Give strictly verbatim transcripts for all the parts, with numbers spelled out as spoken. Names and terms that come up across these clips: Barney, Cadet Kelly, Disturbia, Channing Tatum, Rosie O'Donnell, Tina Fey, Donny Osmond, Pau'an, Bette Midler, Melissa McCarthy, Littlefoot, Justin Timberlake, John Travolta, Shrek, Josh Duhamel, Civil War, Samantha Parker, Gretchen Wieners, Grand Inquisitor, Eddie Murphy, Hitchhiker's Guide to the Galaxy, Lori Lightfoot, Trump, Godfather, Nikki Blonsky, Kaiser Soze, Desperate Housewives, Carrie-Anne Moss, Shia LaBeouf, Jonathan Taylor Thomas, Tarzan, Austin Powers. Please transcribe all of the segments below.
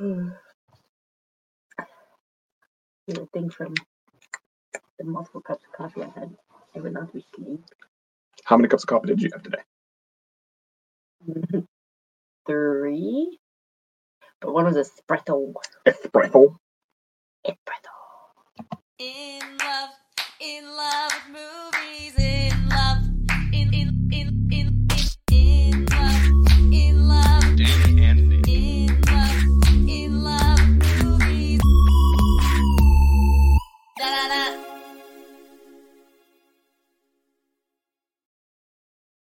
Mm. You know, thing from the multiple cups of coffee I had every night we sleep. How many cups of coffee did you have today? Three. But one was espresso. Espresso. Espresso. In love, in love with movies, in love, in in in in in, in love, in love. Danny Anthony. In love, in love with movies. Da da da.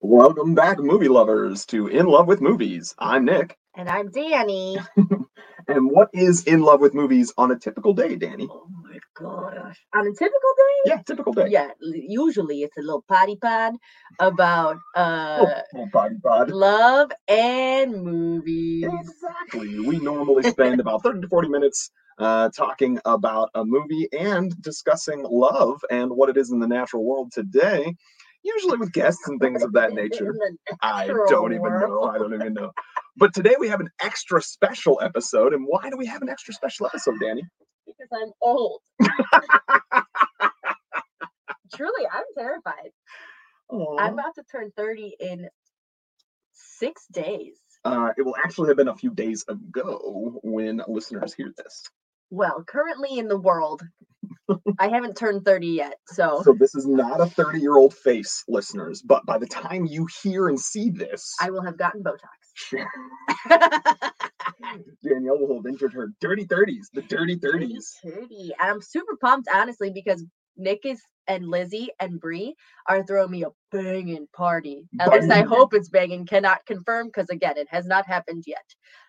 Welcome back, movie lovers, to In Love with Movies. I'm Nick. And I'm Danny. And what is In Love with Movies on a typical day, Danny? Oh my gosh. On a typical day? Yeah, typical day. Yeah, usually it's a little potty pod about uh, oh, potty pod. Love and movies. Exactly. We normally spend about thirty to forty minutes uh, talking about a movie and discussing love and what it is in the natural world today. Usually with guests and things of that nature. I don't even know. I don't even know. But today we have an extra special episode. And why do we have an extra special episode, Danny? Because I'm old. Truly, I'm terrified. Aww. I'm about to turn thirty in six days. Uh, it will actually have been a few days ago when listeners hear this. Well, currently in the world. I haven't turned thirty yet, so... So this is not a thirty-year-old face, listeners, but by the time you hear and see this... I will have gotten Botox. Danielle will have entered her dirty thirties, the dirty thirties. Dirty. And I'm super pumped, honestly, because Nick is, and Lizzie and Bree are throwing me a banging party. At banging. least I hope it's banging, cannot confirm, because again, it has not happened yet.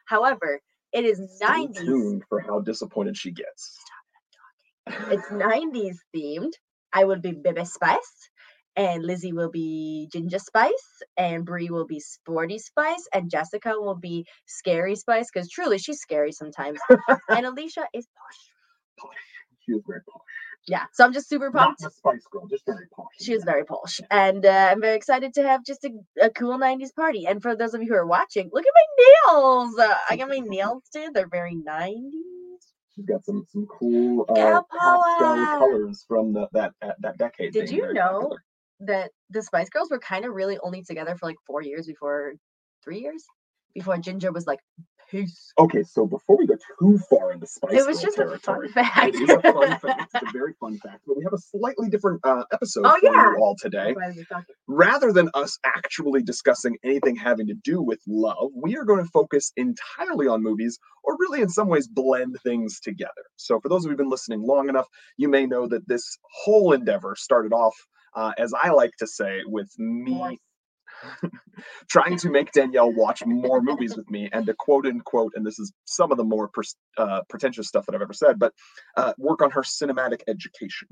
However, it is nineties... Stay tuned for how disappointed she gets. It's nineties themed. I will be Baby Spice, and Lizzie will be Ginger Spice, and Bree will be Sporty Spice, and Jessica will be Scary Spice, because truly she's scary sometimes. And Alicia is posh. Posh. She is very posh. Yeah, so I'm just super pumped. Not the Spice Girl, just very posh. She is very posh. And uh, I'm very excited to have just a, a cool nineties party. And for those of you who are watching, look at my nails. Uh, I got my nails did. They're very nineties. She's got some some cool uh, pastel colors from the, that, that that decade. Did you know popular. that the Spice Girls were kind of really only together for like four years before, three years before Ginger was like, peace. Okay, so before we go too far into Spice Girls, it was Girl just territory, a fun fact. It is a fun fact. It's a very fun fact. But we have a slightly different uh, episode oh, for yeah. you all today. Rather than us actually discussing anything having to do with love, we are going to focus entirely on movies. Or really in some ways blend things together. So for those of you who've been listening long enough, you may know that this whole endeavor started off, uh, as I like to say, with me trying to make Danielle watch more movies with me, and to quote unquote, and this is some of the more per- uh, pretentious stuff that I've ever said, but uh, work on her cinematic education.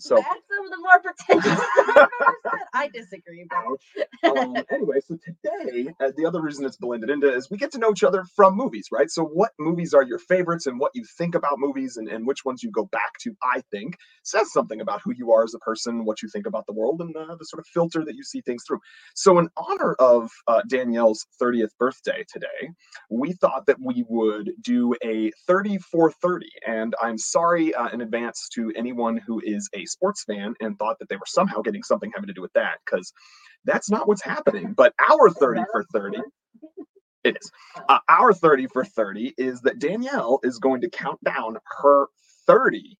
So that's some of the more pretentious stuff I've ever said. I disagree, bro. um, anyway, so today, uh, the other reason it's blended into is we get to know each other from movies, right? So what movies are your favorites and what you think about movies and, and which ones you go back to, I think, says something about who you are as a person, what you think about the world, and uh, the sort of filter that you see things through. So in honor of uh, Danielle's thirtieth birthday today, we thought that we would do a thirty for thirty. And I'm sorry uh, in advance to anyone who is a sports fan and thought that they were somehow getting something having to do with that, because that's not what's happening. But our thirty for thirty, it is. Uh, our thirty for thirty is that Danielle is going to count down her thirty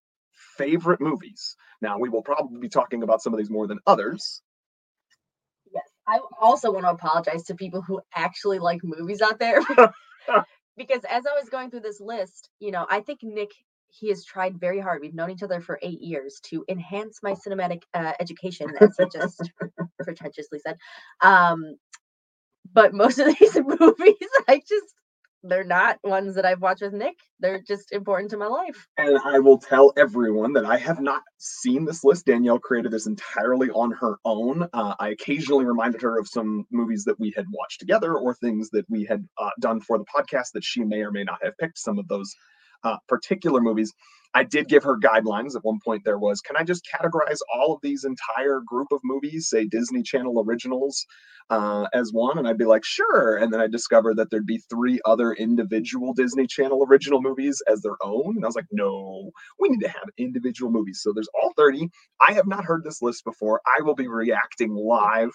favorite movies. Now, we will probably be talking about some of these more than others. Yes. I also want to apologize to people who actually like movies out there. Because as I was going through this list, you know, I think Nick... He has tried very hard. We've known each other for eight years to enhance my cinematic uh, education, as I just pretentiously said. Um, but most of these movies, I just, they're not ones that I've watched with Nick. They're just important to my life. And I will tell everyone that I have not seen this list. Danielle created this entirely on her own. Uh, I occasionally reminded her of some movies that we had watched together or things that we had uh, done for the podcast that she may or may not have picked, some of those Uh, particular movies. I did give her guidelines. At one point there was, can I just categorize all of these entire group of movies, say Disney Channel originals, uh, as one? And I'd be like, sure. And then I discovered that there'd be three other individual Disney Channel original movies as their own. And I was like, no, we need to have individual movies. So there's all thirty. I have not heard this list before. I will be reacting live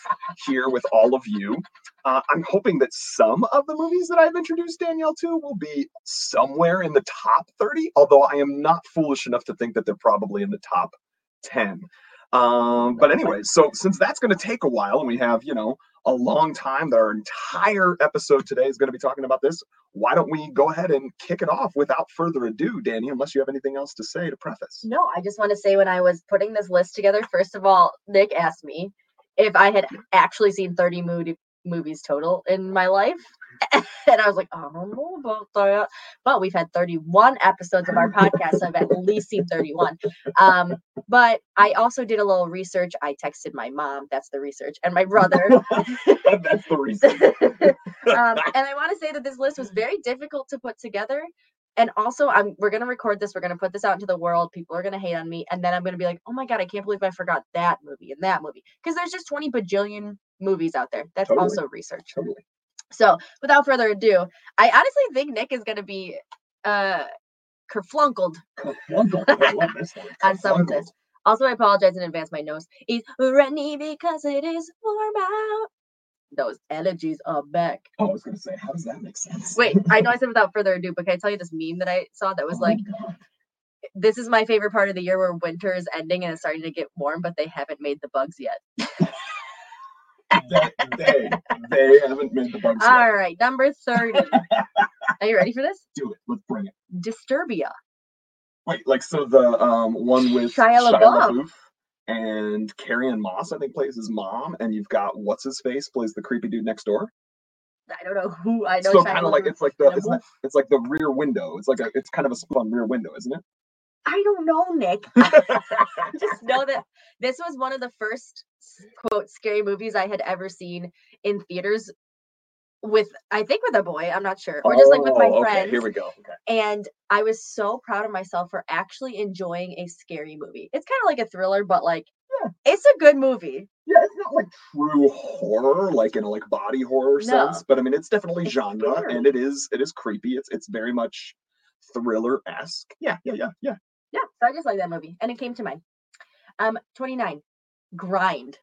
here with all of you. Uh, I'm hoping that some of the movies that I've introduced Danielle to will be somewhere in the top thirty, although I am not foolish enough to think that they're probably in the top ten. Um, but anyway, so since that's going to take a while and we have, you know, a long time that our entire episode today is going to be talking about this, why don't we go ahead and kick it off without further ado, Danny, unless you have anything else to say to preface. No, I just want to say when I was putting this list together, first of all, Nick asked me if I had actually seen thirty movies. movies total in my life. And I was like, I don't know about that. But we've had thirty-one episodes of our podcast, so I've at least seen thirty-one. Um, but I also did a little research. I texted my mom, that's the research, and my brother. That's the research. um, and I want to say that this list was very difficult to put together. And also, I'm we're going to record this. We're going to put this out into the world. People are going to hate on me. And then I'm going to be like, oh my God, I can't believe I forgot that movie and that movie. Because there's just twenty bajillion movies out there. That's totally. Also research. Totally. So without further ado, I honestly think Nick is going to be uh, kerflunkled on some of this. Also, I apologize in advance. My nose is runny because it is warm out. Those allergies are back. Oh, I was going to say, how does that make sense? Wait, I know I said without further ado, but can I tell you this meme that I saw that was oh like, this is my favorite part of the year where winter is ending and it's starting to get warm, but they haven't made the bugs yet. They, they, they haven't made the bugs All yet. All right, number thirty. Are you ready for this? Do it. Let's bring it. Disturbia. Wait, like, so the um one with Shia LaBeouf. And Carrie-Anne Moss, I think, plays his mom. And you've got What's-His-Face plays the creepy dude next door. I don't know who. I know. So kind of like, it's like, the, isn't it, it's like the Rear Window. It's like a, it's kind of a spun Rear Window, isn't it? I don't know, Nick. I just know that this was one of the first, quote, scary movies I had ever seen in theaters with, I think with a boy. I'm not sure. Or just like with my oh, friends. Okay, here we go. Okay. And I was so proud of myself for actually enjoying a scary movie. It's kind of like a thriller, but like, yeah. It's a good movie. Yeah, it's not like true horror, like in a like body horror no. sense, but I mean, it's definitely it's genre scary. And it is, it is creepy. It's, it's very much thriller-esque. Yeah, yeah, yeah, yeah. Yeah, so I just like that movie. And it came to mind. Um, twenty-nine, Grind.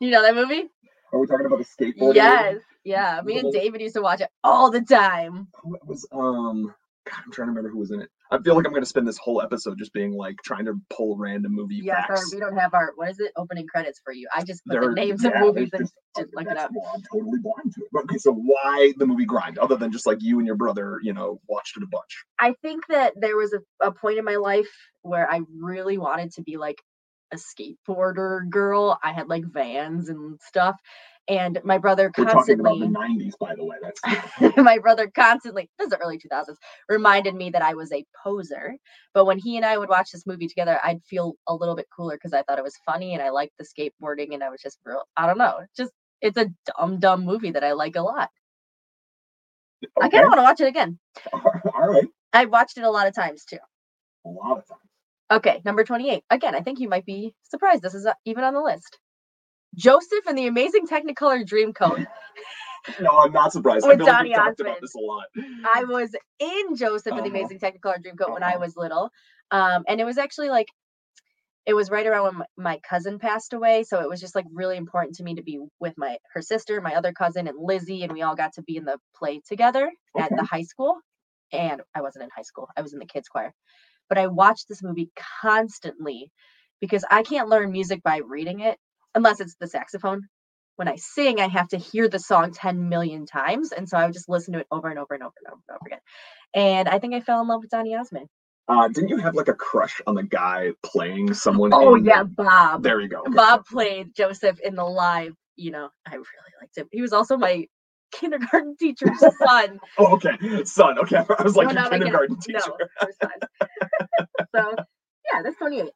You know that movie? Are we talking about the skateboard? Yes. Movie? Yeah. Me and David used to watch it all the time. Who was um God, I'm trying to remember who was in it. I feel like I'm gonna spend this whole episode just being like trying to pull random movie yeah, facts. Yeah, we don't have our what is it? Opening credits for you. I just put there, the names yeah, of movies and didn't look it up. I'm totally blind to it. Okay, so why the movie Grind? Other than just like you and your brother, you know, watched it a bunch. I think that there was a, a point in my life where I really wanted to be like a skateboarder girl. I had like Vans and stuff. And my brother constantly, we're talking about the nineties, by the way. That's my brother constantly, this is the early two thousands, reminded me that I was a poser. But when he and I would watch this movie together, I'd feel a little bit cooler because I thought it was funny and I liked the skateboarding and I was just real, I don't know. Just, it's a dumb, dumb movie that I like a lot. Okay. I kind of want to watch it again. All right. I've watched it a lot of times too. A lot of times. Okay, number twenty-eight. Again, I think you might be surprised this is even on the list. Joseph and the Amazing Technicolor Dreamcoat. No, I'm not surprised. With I Donny Osmond. About this a lot. I was in Joseph uh-huh. and the Amazing Technicolor Dreamcoat uh-huh. when I was little. Um, and it was actually like, it was right around when my, my cousin passed away. So it was just like really important to me to be with my her sister, my other cousin, and Lizzie. And we all got to be in the play together okay. at the high school. And I wasn't in high school. I was in the kids choir. But I watched this movie constantly because I can't learn music by reading it. Unless it's the saxophone. When I sing, I have to hear the song ten million times. And so I would just listen to it over and over and over and over and over again. And I think I fell in love with Donny Osmond. Uh, didn't you have like a crush on the guy playing someone? Oh, in... yeah, Bob. There you go. Okay. Bob played Joseph in the live, you know, I really liked him. He was also my kindergarten teacher's son. Oh, okay. Son. Okay. I was like, no, your kindergarten kid- teacher. No, son. So, yeah, that's twenty-eight.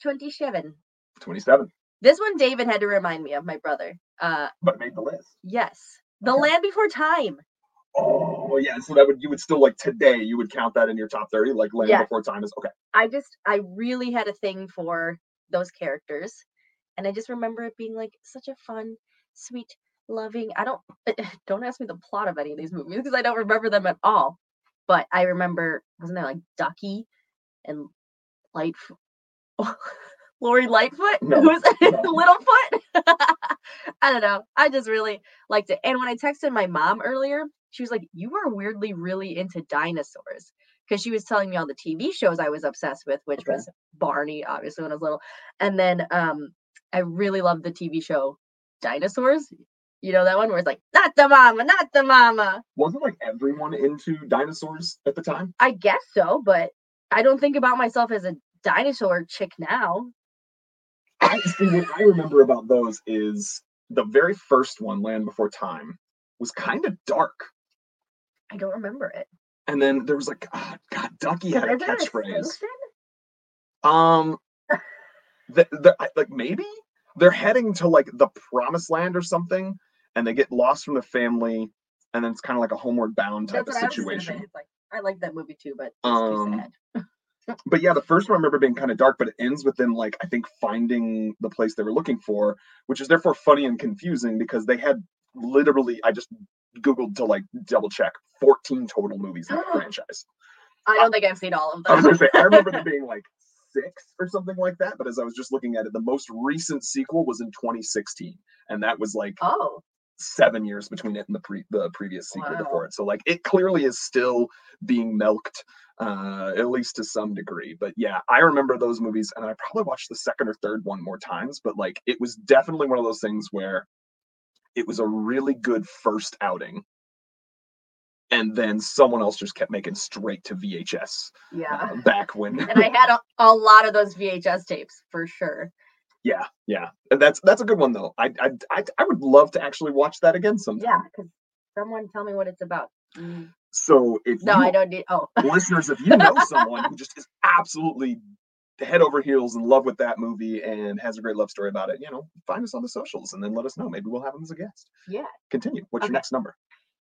twenty-seven. twenty-seven. This one David had to remind me of, my brother. Uh, but made the list. Yes. The okay. Land Before Time. Oh, well, yeah. So that would, you would still, like, today, you would count that in your top thirty, like, Land yeah. Before Time is, okay. I just, I really had a thing for those characters. And I just remember it being, like, such a fun, sweet, loving, I don't, don't ask me the plot of any of these movies because I don't remember them at all. But I remember, wasn't there, like, Ducky and Lightfoot? Oh, Lori Lightfoot? No. Who's no. Littlefoot? I don't know. I just really liked it. And when I texted my mom earlier, she was like, you are weirdly really into dinosaurs, because she was telling me all the T V shows I was obsessed with, which okay. was Barney, obviously, when I was little. And then um, I really loved the T V show Dinosaurs. You know that one where it's like, not the mama, not the mama. Wasn't like everyone into dinosaurs at the time? I guess so, but I don't think about myself as a dinosaur chick now. I, see, what I remember about those is the very first one, Land Before Time, was kind of dark. I don't remember it. And then there was like, oh, God, Ducky had a catchphrase. Um, the, the, like maybe they're heading to like the promised land or something, and they get lost from the family, and then it's kind of like a Homeward Bound type That's of situation. I, like, I like that movie too, but it's um, too sad. But yeah, the first one I remember being kind of dark, but it ends with them like I think finding the place they were looking for, which is therefore funny and confusing because they had literally, I just Googled to like double check, fourteen total movies in the franchise. I don't think I've seen all of them. I was gonna say, I remember them being like six or something like that, but as I was just looking at it, the most recent sequel was in twenty sixteen, and that was like oh. seven years between it and the pre- the previous sequel wow. before it. So like it clearly is still being milked, uh, at least to some degree. But yeah, I remember those movies, and I probably watched the second or third one more times, but like it was definitely one of those things where it was a really good first outing. And then someone else just kept making straight to V H S. Yeah. Uh, back when. And I had a, a lot of those V H S tapes for sure. Yeah. Yeah. And that's, that's a good one though. I, I, I, I would love to actually watch that again sometime. Yeah. Cause someone tell me what it's about. Mm. So if no, you, I don't need, oh, listeners, if you know someone who just is absolutely head over heels in love with that movie and has a great love story about it, you know, find us on the socials and then let us know. Maybe we'll have them as a guest. Yeah. Continue. What's okay. your next number?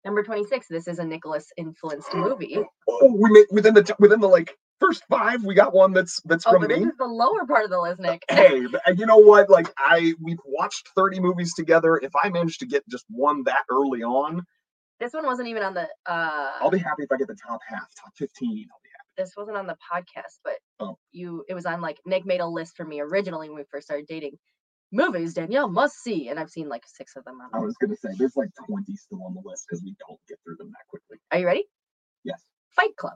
Number twenty-six. This is a Nicholas influenced movie. Oh, we made, within the within the like first five, we got one that's that's oh, from but me. This is the lower part of the list, Nick. Hey, you know what? Like I, we've watched thirty movies together. If I managed to get just one that early on, this one wasn't even on the. Uh, I'll be happy if I get the top half, top fifteen. I'll be happy. This wasn't on the podcast, but oh. you, it was on like Nick made a list for me originally when we first started dating. Movies Danielle must see, and I've seen like six of them. On I was gonna say there's like twenty still on the list because we don't get through them that quickly. Are you ready? Yes. Fight Club.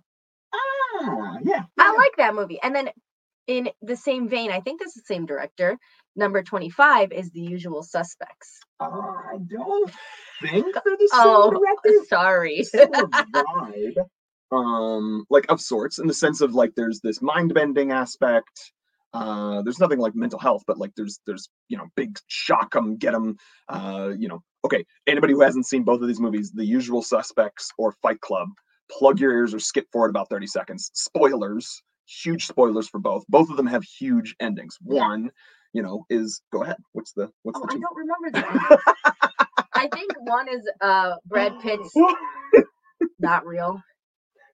Ah, yeah. I yeah. like that movie. And then in the same vein, I think this is the same director. Number twenty-five is The Usual Suspects. Uh, I don't think they're the same oh, director. Sorry. vibe, um, like of sorts in the sense of like there's this mind bending aspect. Uh, there's nothing like mental health, but like there's, there's, you know, big shock 'em, get 'em, uh, you know, okay. Anybody who hasn't seen both of these movies, The Usual Suspects or Fight Club, plug your ears or skip forward about thirty seconds. Spoilers, huge spoilers for both. Both of them have huge endings. One, you know, is go ahead. What's the, what's oh, the, two? I don't remember that. I think one is, uh, Brad Pitt's not real.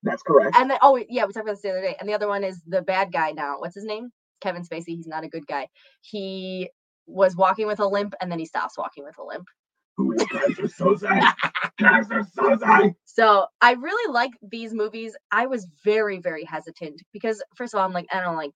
That's correct. And then, oh yeah, we talked about this the other day. And the other one is the bad guy now. What's his name? Kevin Spacey, he's not a good guy. He was walking with a limp, and then he stops walking with a limp. Who is Kaiser Soze? Kaiser Soze! So I really like these movies. I was very, very hesitant because, first of all, I'm like, I don't like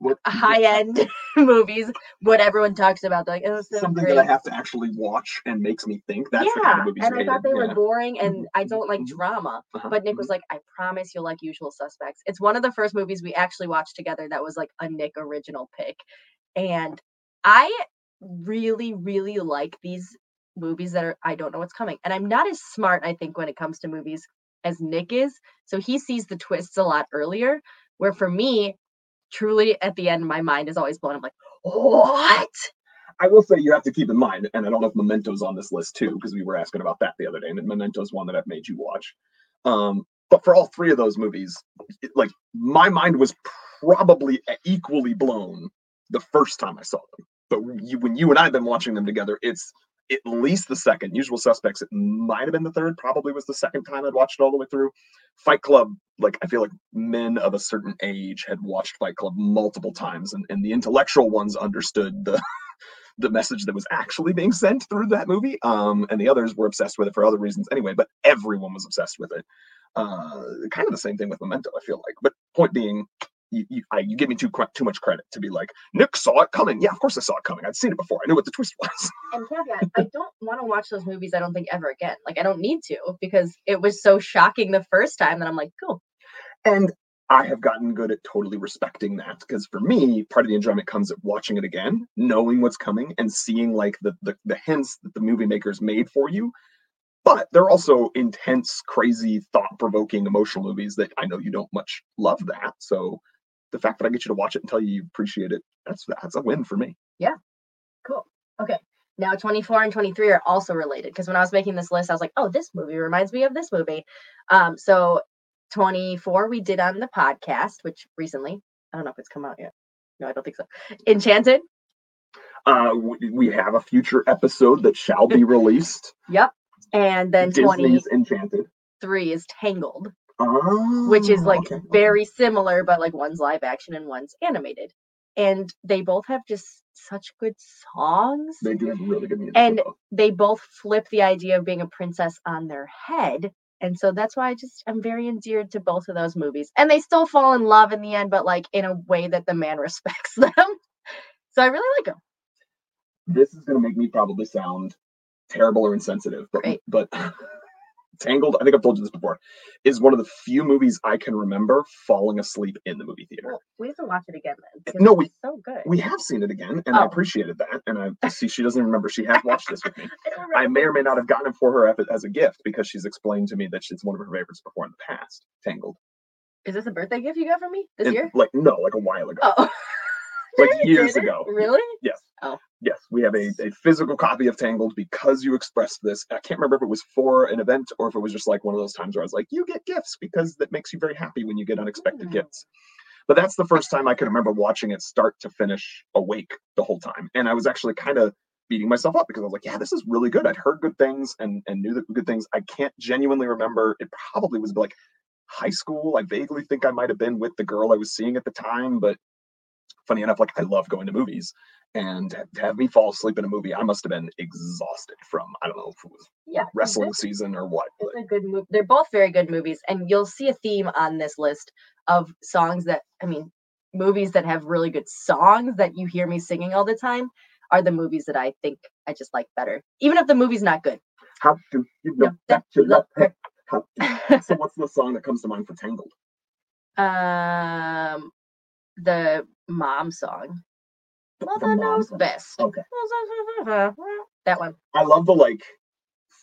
what, high-end what? movies. What everyone talks about, they're like, oh, so something great. That I have to actually watch and makes me think. That's yeah, the kind of movies. And I thought they yeah. were boring, and I don't like drama. Uh-huh. But Nick was like, "I promise you'll like Usual Suspects." It's one of the first movies we actually watched together that was like a Nick original pick, and I really, really like these movies that are. I don't know what's coming, and I'm not as smart, I think, when it comes to movies as Nick is. So he sees the twists a lot earlier. Where for me. Truly, at the end, my mind is always blown. I'm like, what? I will say you have to keep in mind, and I don't know if Memento's on this list too, because we were asking about that the other day, and Memento's one that I've made you watch. Um, but for all three of those movies, it, like my mind was probably equally blown the first time I saw them. But when you, when you and I have been watching them together, it's at least the second. Usual Suspects, it might have been the third, probably was the second time I'd watched it all the way through. Fight Club, like, I feel like men of a certain age had watched Fight Club multiple times, and, and the intellectual ones understood the the message that was actually being sent through that movie, um, and the others were obsessed with it for other reasons anyway, but everyone was obsessed with it. Uh, kind of the same thing with Memento, I feel like. But point being, You, you, I, you give me too too much credit to be like, Nick saw it coming. Yeah, of course I saw it coming. I'd seen it before. I knew what the twist was. And caveat, I don't want to watch those movies, I don't think, ever again. Like, I don't need to, because it was so shocking the first time that I'm like, cool. And I have gotten good at totally respecting that, because for me, part of the enjoyment comes at watching it again, knowing what's coming, and seeing like the the, the hints that the movie makers made for you. But they're also intense, crazy, thought-provoking, emotional movies that I know you don't much love that. So the fact that I get you to watch it and tell you you appreciate it, that's that's a win for me. Yeah. Cool. Okay. Now twenty-four and twenty-three are also related, because when I was making this list, I was like, oh, this movie reminds me of this movie. Um, so twenty-four we did on the podcast, which recently, I don't know if it's come out yet. No, I don't think so. Enchanted. Uh, we, we have a future episode that shall be released. Yep. And then Disney's twenty-three is Tangled. Oh, which is like okay, very okay. similar, but like one's live action and one's animated, and they both have just such good songs. They do have really good music, and though. They both flip the idea of being a princess on their head, and so that's why I just I'm very endeared to both of those movies. And they still fall in love in the end, but like in a way that the man respects them. So I really like them. This is gonna make me probably sound terrible or insensitive, but right. but. Tangled, I think I've told you this before, is one of the few movies I can remember falling asleep in the movie theater. Well, we have to watch it again then. No, we so good. We have seen it again, and oh. I appreciated that. And I see she doesn't remember she has watched this with me. I, I may or may not have gotten it for her as a gift, because she's explained to me that it's one of her favorites before in the past. Tangled. Is this a birthday gift you got from me this and, year? Like no, like a while ago. Oh. Like years ago. Really? Yes. Oh. Yes. We have a, a physical copy of Tangled because you expressed this. I can't remember if it was for an event or if it was just like one of those times where I was like, you get gifts because that makes you very happy when you get unexpected mm. gifts. But that's the first time I can remember watching it start to finish awake the whole time. And I was actually kind of beating myself up because I was like, yeah, this is really good. I'd heard good things and, and knew that good things. I can't genuinely remember. It probably was like high school. I vaguely think I might have been with the girl I was seeing at the time, but funny enough, like I love going to movies, and to have me fall asleep in a movie, I must have been exhausted from, I don't know if it was yeah, wrestling it's, season or what. It's a good movie. They're both very good movies, and you'll see a theme on this list of songs that, I mean, movies that have really good songs that you hear me singing all the time are the movies that I think I just like better, even if the movie's not good. How do you know that you love her? How do... So what's the song that comes to mind for Tangled? Um... The mom song. Mother knows best. Okay. That one. I love the like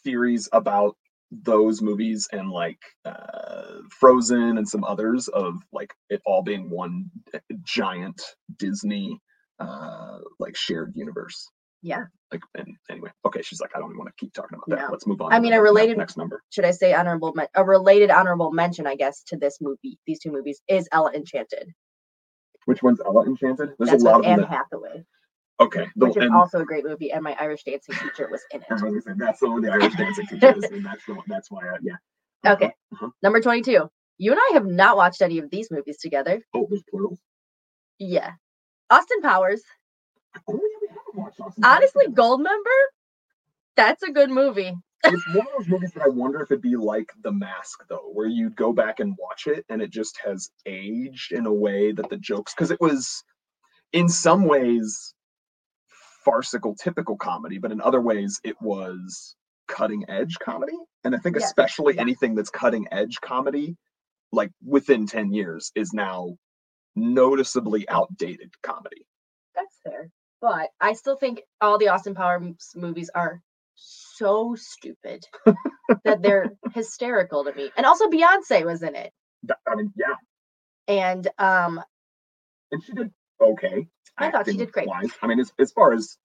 theories about those movies and like uh, Frozen and some others of like it all being one giant Disney uh, like shared universe. Yeah. Like and anyway, okay. She's like, I don't even want to keep talking about that. No. Let's move on. I mean, a related next number. Should I say honorable? Men- a related honorable mention, I guess, to this movie, these two movies, is Ella Enchanted. Which one's Ella Enchanted? There's That's a lot of them. Anne Hathaway. Okay. The, Which is and, also a great movie, and my Irish dancing teacher was in it. I was gonna say, that's the one the Irish dancing teacher is in. That's the one. That's why. I, yeah. Uh-huh. Okay. Uh-huh. Number twenty-two. You and I have not watched any of these movies together. Oh, there's plural. Yeah. Austin Powers. Oh, yeah, we haven't watched Austin Powers. Honestly, Goldmember. That's a good movie. It's one of those movies that I wonder if it'd be like The Mask, though, where you'd go back and watch it, and it just has aged in a way that the jokes, because it was, in some ways, farcical, typical comedy, but in other ways, it was cutting-edge comedy. And I think yeah. especially yeah. anything that's cutting-edge comedy, like within ten years, is now noticeably outdated comedy. That's fair. But I still think all the Austin Powers movies are so stupid that they're hysterical to me. And also Beyonce was in it. I mean, yeah. And um and she did okay. I thought she did great. Wise. I mean, as, as far as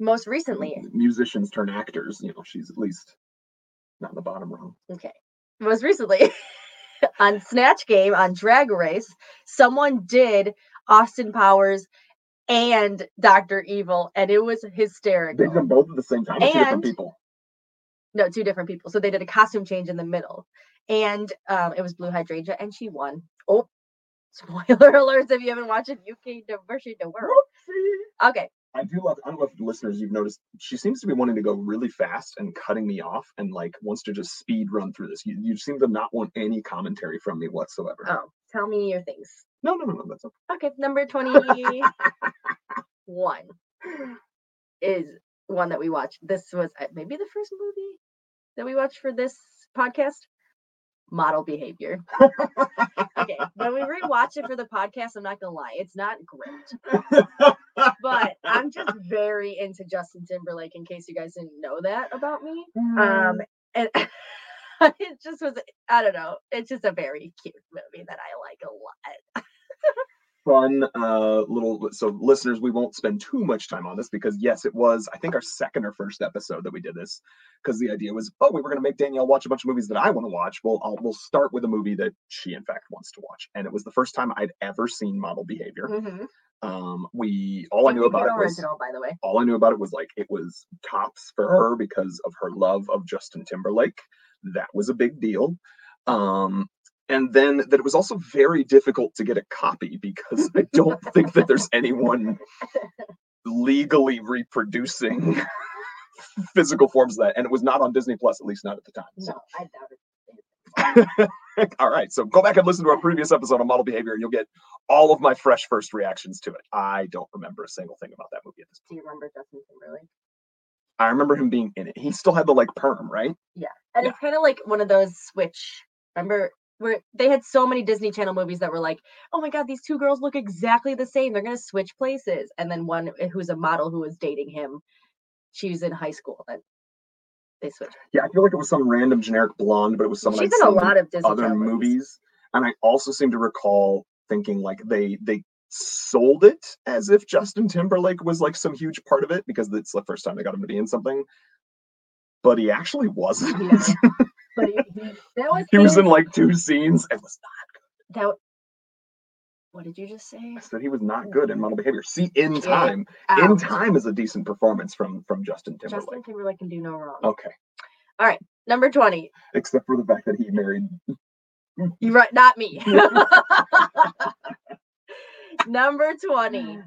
most recently musicians turn actors, you know, she's at least not in the bottom row. Okay. Most recently on Snatch Game, on Drag Race, someone did Austin Powers and Doctor Evil, and it was hysterical. They did them both at the same time. And, two different people. No, two different people. So they did a costume change in the middle, and um, it was Blue Hydrangea, and she won. Oh, spoiler alerts! If you haven't watched it, U K Diversity the World. Whoopsie. Okay. I do love. I don't know if listeners, you've noticed she seems to be wanting to go really fast and cutting me off, and like wants to just speed run through this. You, you seem to not want any commentary from me whatsoever. Oh, tell me your things. No, no, no, no. That's okay. Okay, number twenty-one is one that we watched. This was maybe the first movie that we watched for this podcast. Model Behavior. Okay, when we rewatch it for the podcast, I'm not gonna lie, it's not great. But I'm just very into Justin Timberlake, in case you guys didn't know that about me. Mm. Um, and it just was, I don't know, it's just a very cute movie that I like a lot. Fun uh little so listeners, we won't spend too much time on this because yes, it was I think our second or first episode that we did this, because the idea was, oh, we were going to make Danielle watch a bunch of movies that I want to watch. Well, I'll, we'll start with a movie that she in fact wants to watch, and it was the first time I'd ever seen Model Behavior. Mm-hmm. um we all I, I knew about it was original, by the way. All I knew about it was like it was tops for her because of her love of Justin Timberlake. That was a big deal. um And then that it was also very difficult to get a copy because I don't think that there's anyone legally reproducing physical forms of that. And it was not on Disney Plus, at least not at the time. So. No, I doubt it. All right. So go back and listen to our previous episode on Model Behavior and you'll get all of my fresh first reactions to it. I don't remember a single thing about that movie at this point. Do you remember Justin Timberlake? I remember him being in it. He still had the like perm, right? Yeah. And yeah. It's kind of like one of those switch, remember? Where they had so many Disney Channel movies that were like, oh my God, these two girls look exactly the same. They're going to switch places. And then one who's a model who was dating him, she was in high school. And they switched. Yeah, I feel like it was some random generic blonde, but it was someone I'd seen in a lot of Disney other movies. movies. And I also seem to recall thinking like they they sold it as if Justin Timberlake was like some huge part of it because it's the first time they got him to be in something. But he actually wasn't. Yeah. But he, he, that was he was in like two scenes. It was not good. That, what did you just say? I said he was not good in Model Behavior. See, in time, in time is a decent performance from from Justin Timberlake. Justin Timberlake can do no wrong. Okay. All right, number twenty. Except for the fact that he married. You're right, not me. Number twenty,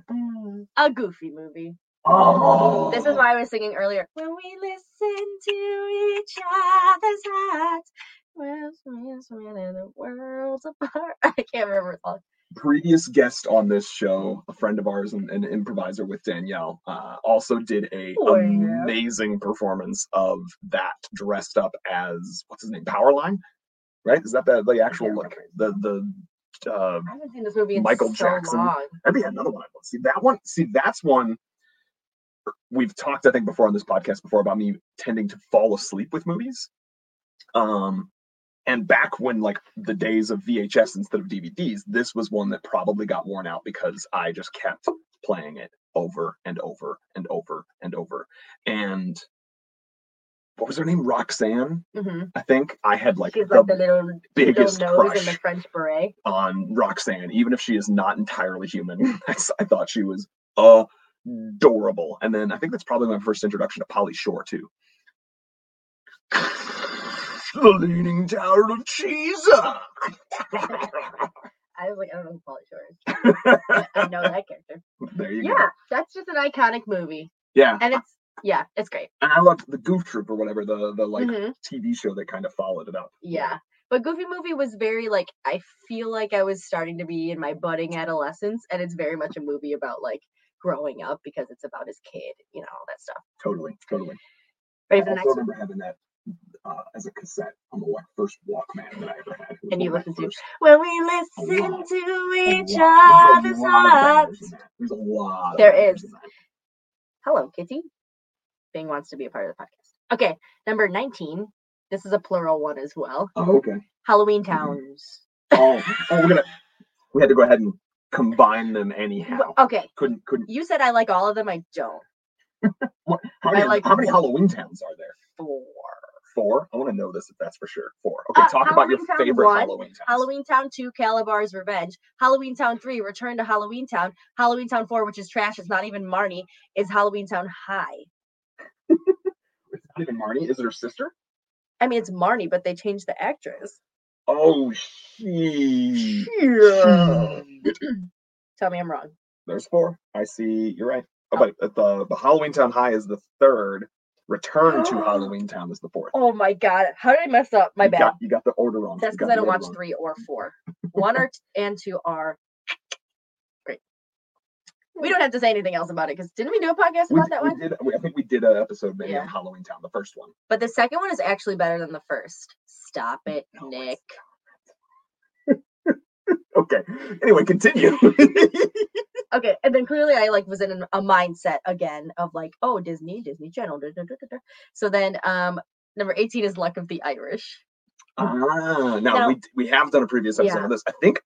a Goofy Movie. Oh. This is why I was singing earlier. When we listen to each other's hearts, we're in the world's apart. I can't remember it all. Previous guest on this show, a friend of ours and an improviser with Danielle, uh, also did a oh, yeah. amazing performance of that dressed up as, what's his name, Powerline? Right? Is that the, the actual look? The the uh, I haven't seen this movie in Michael so Jackson. Long. That'd be another one. See that one. See that's one. We've talked, I think, before on this podcast before about me tending to fall asleep with movies. Um, and back when, like, the days of V H S instead of D V Ds, this was one that probably got worn out because I just kept playing it over and over and over and over. And what was her name? Roxanne, mm-hmm. I think. I had, like, She's the, like the little, biggest little nose crush in the French beret. On Roxanne. Even if she is not entirely human, I, I thought she was a... adorable. And then I think that's probably my first introduction to Pauly Shore too. The Leaning Tower of Cheese. I was like, I don't know who Pauly Shore is. But I know that character. There you yeah, go. Yeah, that's just an iconic movie. Yeah, and it's yeah, it's great. And I loved the Goof Troop or whatever the the like mm-hmm. T V show that kind of followed it up. Yeah, but Goofy Movie was very like I feel like I was starting to be in my budding adolescence, and it's very much a movie about like. Growing up because it's about his kid, you know, all that stuff. Totally, totally. Ready for the next one? I remember having that uh, as a cassette on the first Walkman that I ever had. And you listen to When we listen lot, to each other's hearts. There's a lot. There is. Hello, Kitty. Bing wants to be a part of the podcast. Okay, number nineteen. This is a plural one as well. Oh, okay. Halloween Towns. Mm-hmm. Oh, oh, we're gonna. We had to go ahead and. Combine them anyhow. Okay. Couldn't couldn't. You said I like all of them. I don't. What, how many, I like how many Halloween Towns are there? Four. Four? I want to know this if that's for sure. Four. Okay, uh, talk Halloween about your Town favorite one, Halloween Town. Halloween Town two, Calabar's Revenge. Halloween Town three, Return to Halloween Town. Halloween Town four, which is trash. It's not even Marnie. Is Halloween Town High. It's not even Marnie. Is it her sister? I mean, it's Marnie, but they changed the actress. Oh, shit. Tell me I'm wrong. There's four. I see. You're right. Oh, but oh. the, the Halloween Town High is the third. Return oh. to Halloween Town is the fourth. Oh my God. How did I mess up? My you bad. Got, you got the order wrong. That's because I don't watch wrong. three or four. One or t- and two are great. We don't have to say anything else about it because didn't we do a podcast we, about that we one? Did, we, I think we did an episode maybe yeah. on Halloween Town, the first one. But the second one is actually better than the first. Stop it, no, Nick. Okay. Anyway, continue. Okay, and then clearly I like was in an, a mindset again of like, oh, Disney, Disney Channel. Da, da, da, da. So then, um, number eighteen is Luck of the Irish. Ah, now, now we we have done a previous episode yeah. of this. I think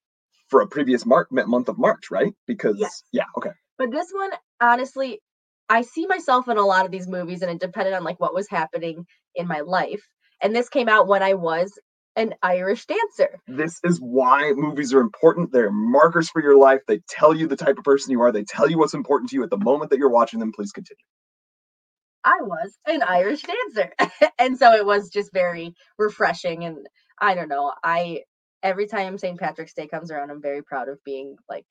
for a previous mark month of March, right? Because yes. yeah, okay. But this one, honestly, I see myself in a lot of these movies, and it depended on like what was happening in my life. And this came out when I was an Irish dancer. This is why movies are important. They're markers for your life. They tell you the type of person you are. They tell you what's important to you at the moment that you're watching them. Please continue. I was an Irish dancer. And so it was just very refreshing. And I don't know. I, every time Saint Patrick's Day comes around, I'm very proud of being like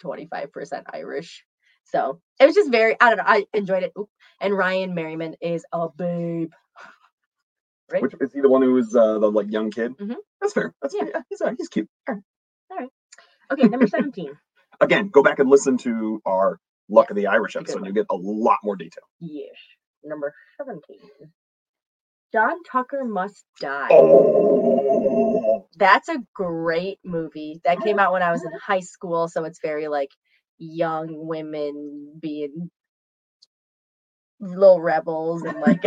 twenty-five percent Irish. So it was just very, I don't know. I enjoyed it. Oop. And Ryan Merriman is a babe. Right? Which is he the one who was uh, the like young kid? Mm-hmm. That's fair. That's yeah. fair. He's uh, he's cute. All right. All right. Okay, number seventeen. Again, go back and listen to our Luck yes. of the Irish episode. And you get a lot more detail. Yeah. Number seventeen. John Tucker Must Die. Oh. That's a great movie. That came out when I was in high school, so it's very like young women being little rebels and like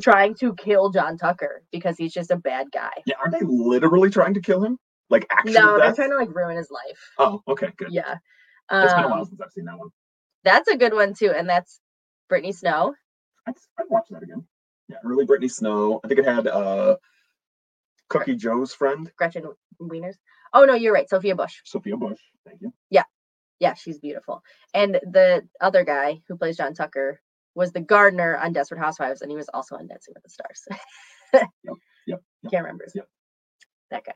trying to kill John Tucker because he's just a bad guy. Yeah, are they literally trying to kill him? Like, actually? No, they're trying to like ruin his life. Oh, okay, good. Yeah, um, it's been a while since I've seen that one. That's a good one too, and that's Brittany Snow. I'd, I'd watch that again. Yeah, really, Brittany Snow. I think it had uh, Cookie Gretchen. Joe's friend, Gretchen Wieners. Oh no, you're right, Sophia Bush. Sophia Bush. Thank you. Yeah. Yeah, she's beautiful. And the other guy who plays John Tucker was the gardener on Desperate Housewives, and he was also on Dancing with the Stars. yep, yep, yep, Can't remember. Yep. That guy.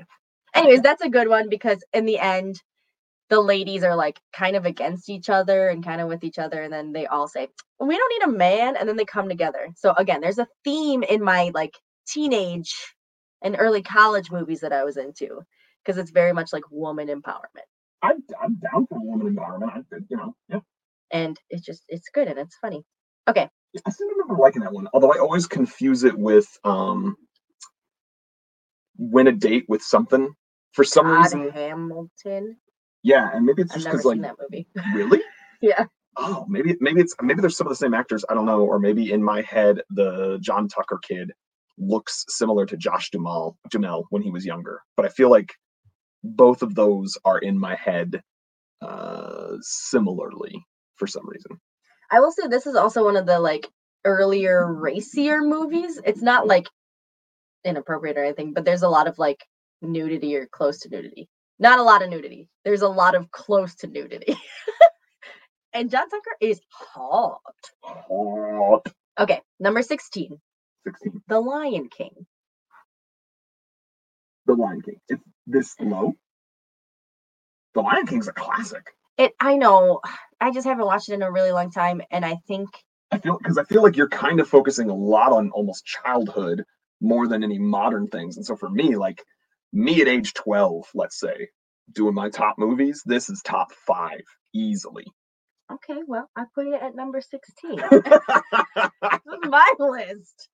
Anyways, that's a good one because in the end, the ladies are like kind of against each other and kind of with each other, and then they all say, we don't need a man, and then they come together. So again, there's a theme in my like teenage and early college movies that I was into because it's very much like woman empowerment. I'm, I'm down for woman empowerment. I, you know, yeah. And it's just, it's good and it's funny. Okay. I still remember liking that one, although I always confuse it with um, Win a Date with Something for some God reason. Hamilton. Yeah, and maybe it's just because like that movie. Really? Yeah. Oh, maybe maybe it's maybe there's some of the same actors. I don't know, or maybe in my head the John Tucker kid looks similar to Josh Duhamel Duhamel when he was younger, but I feel like both of those are in my head uh, similarly for some reason. I will say this is also one of the like earlier racier movies. It's not like inappropriate or anything, but there's a lot of like nudity or close to nudity. Not a lot of nudity. There's a lot of close to nudity. And John Tucker is hot. Hot. Okay, number sixteen. sixteen. The Lion King. The Lion King. It's this low. The Lion King's a classic. It. I know. I just haven't watched it in a really long time, and I think I feel because I feel like you're kind of focusing a lot on almost childhood more than any modern things, and so for me, like me at age twelve, let's say, doing my top movies, this is top five easily. Okay, well, I put it at number sixteen. This is my list.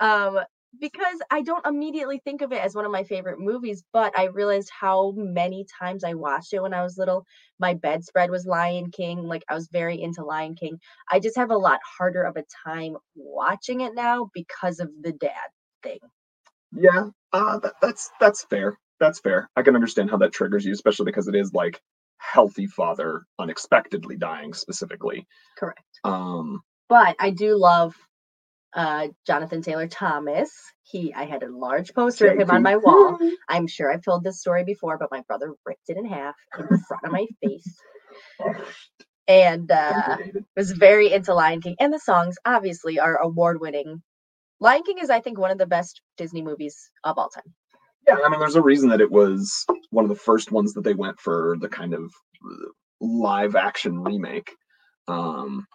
Um. Because I don't immediately think of it as one of my favorite movies, but I realized how many times I watched it when I was little. My bedspread was Lion King. Like, I was very into Lion King. I just have a lot harder of a time watching it now because of the dad thing. Yeah, uh, that, that's that's fair. That's fair. I can understand how that triggers you, especially because it is like healthy father unexpectedly dying specifically. Correct. Um, but I do love uh, Jonathan Taylor Thomas. He, I had a large poster of him on my wall. I'm sure I've told this story before, but my brother ripped it in half in front of my face. And uh, was very into Lion King. And the songs, obviously, are award-winning. Lion King is, I think, one of the best Disney movies of all time. Yeah, I mean, there's a reason that it was one of the first ones that they went for the kind of live-action remake. Um,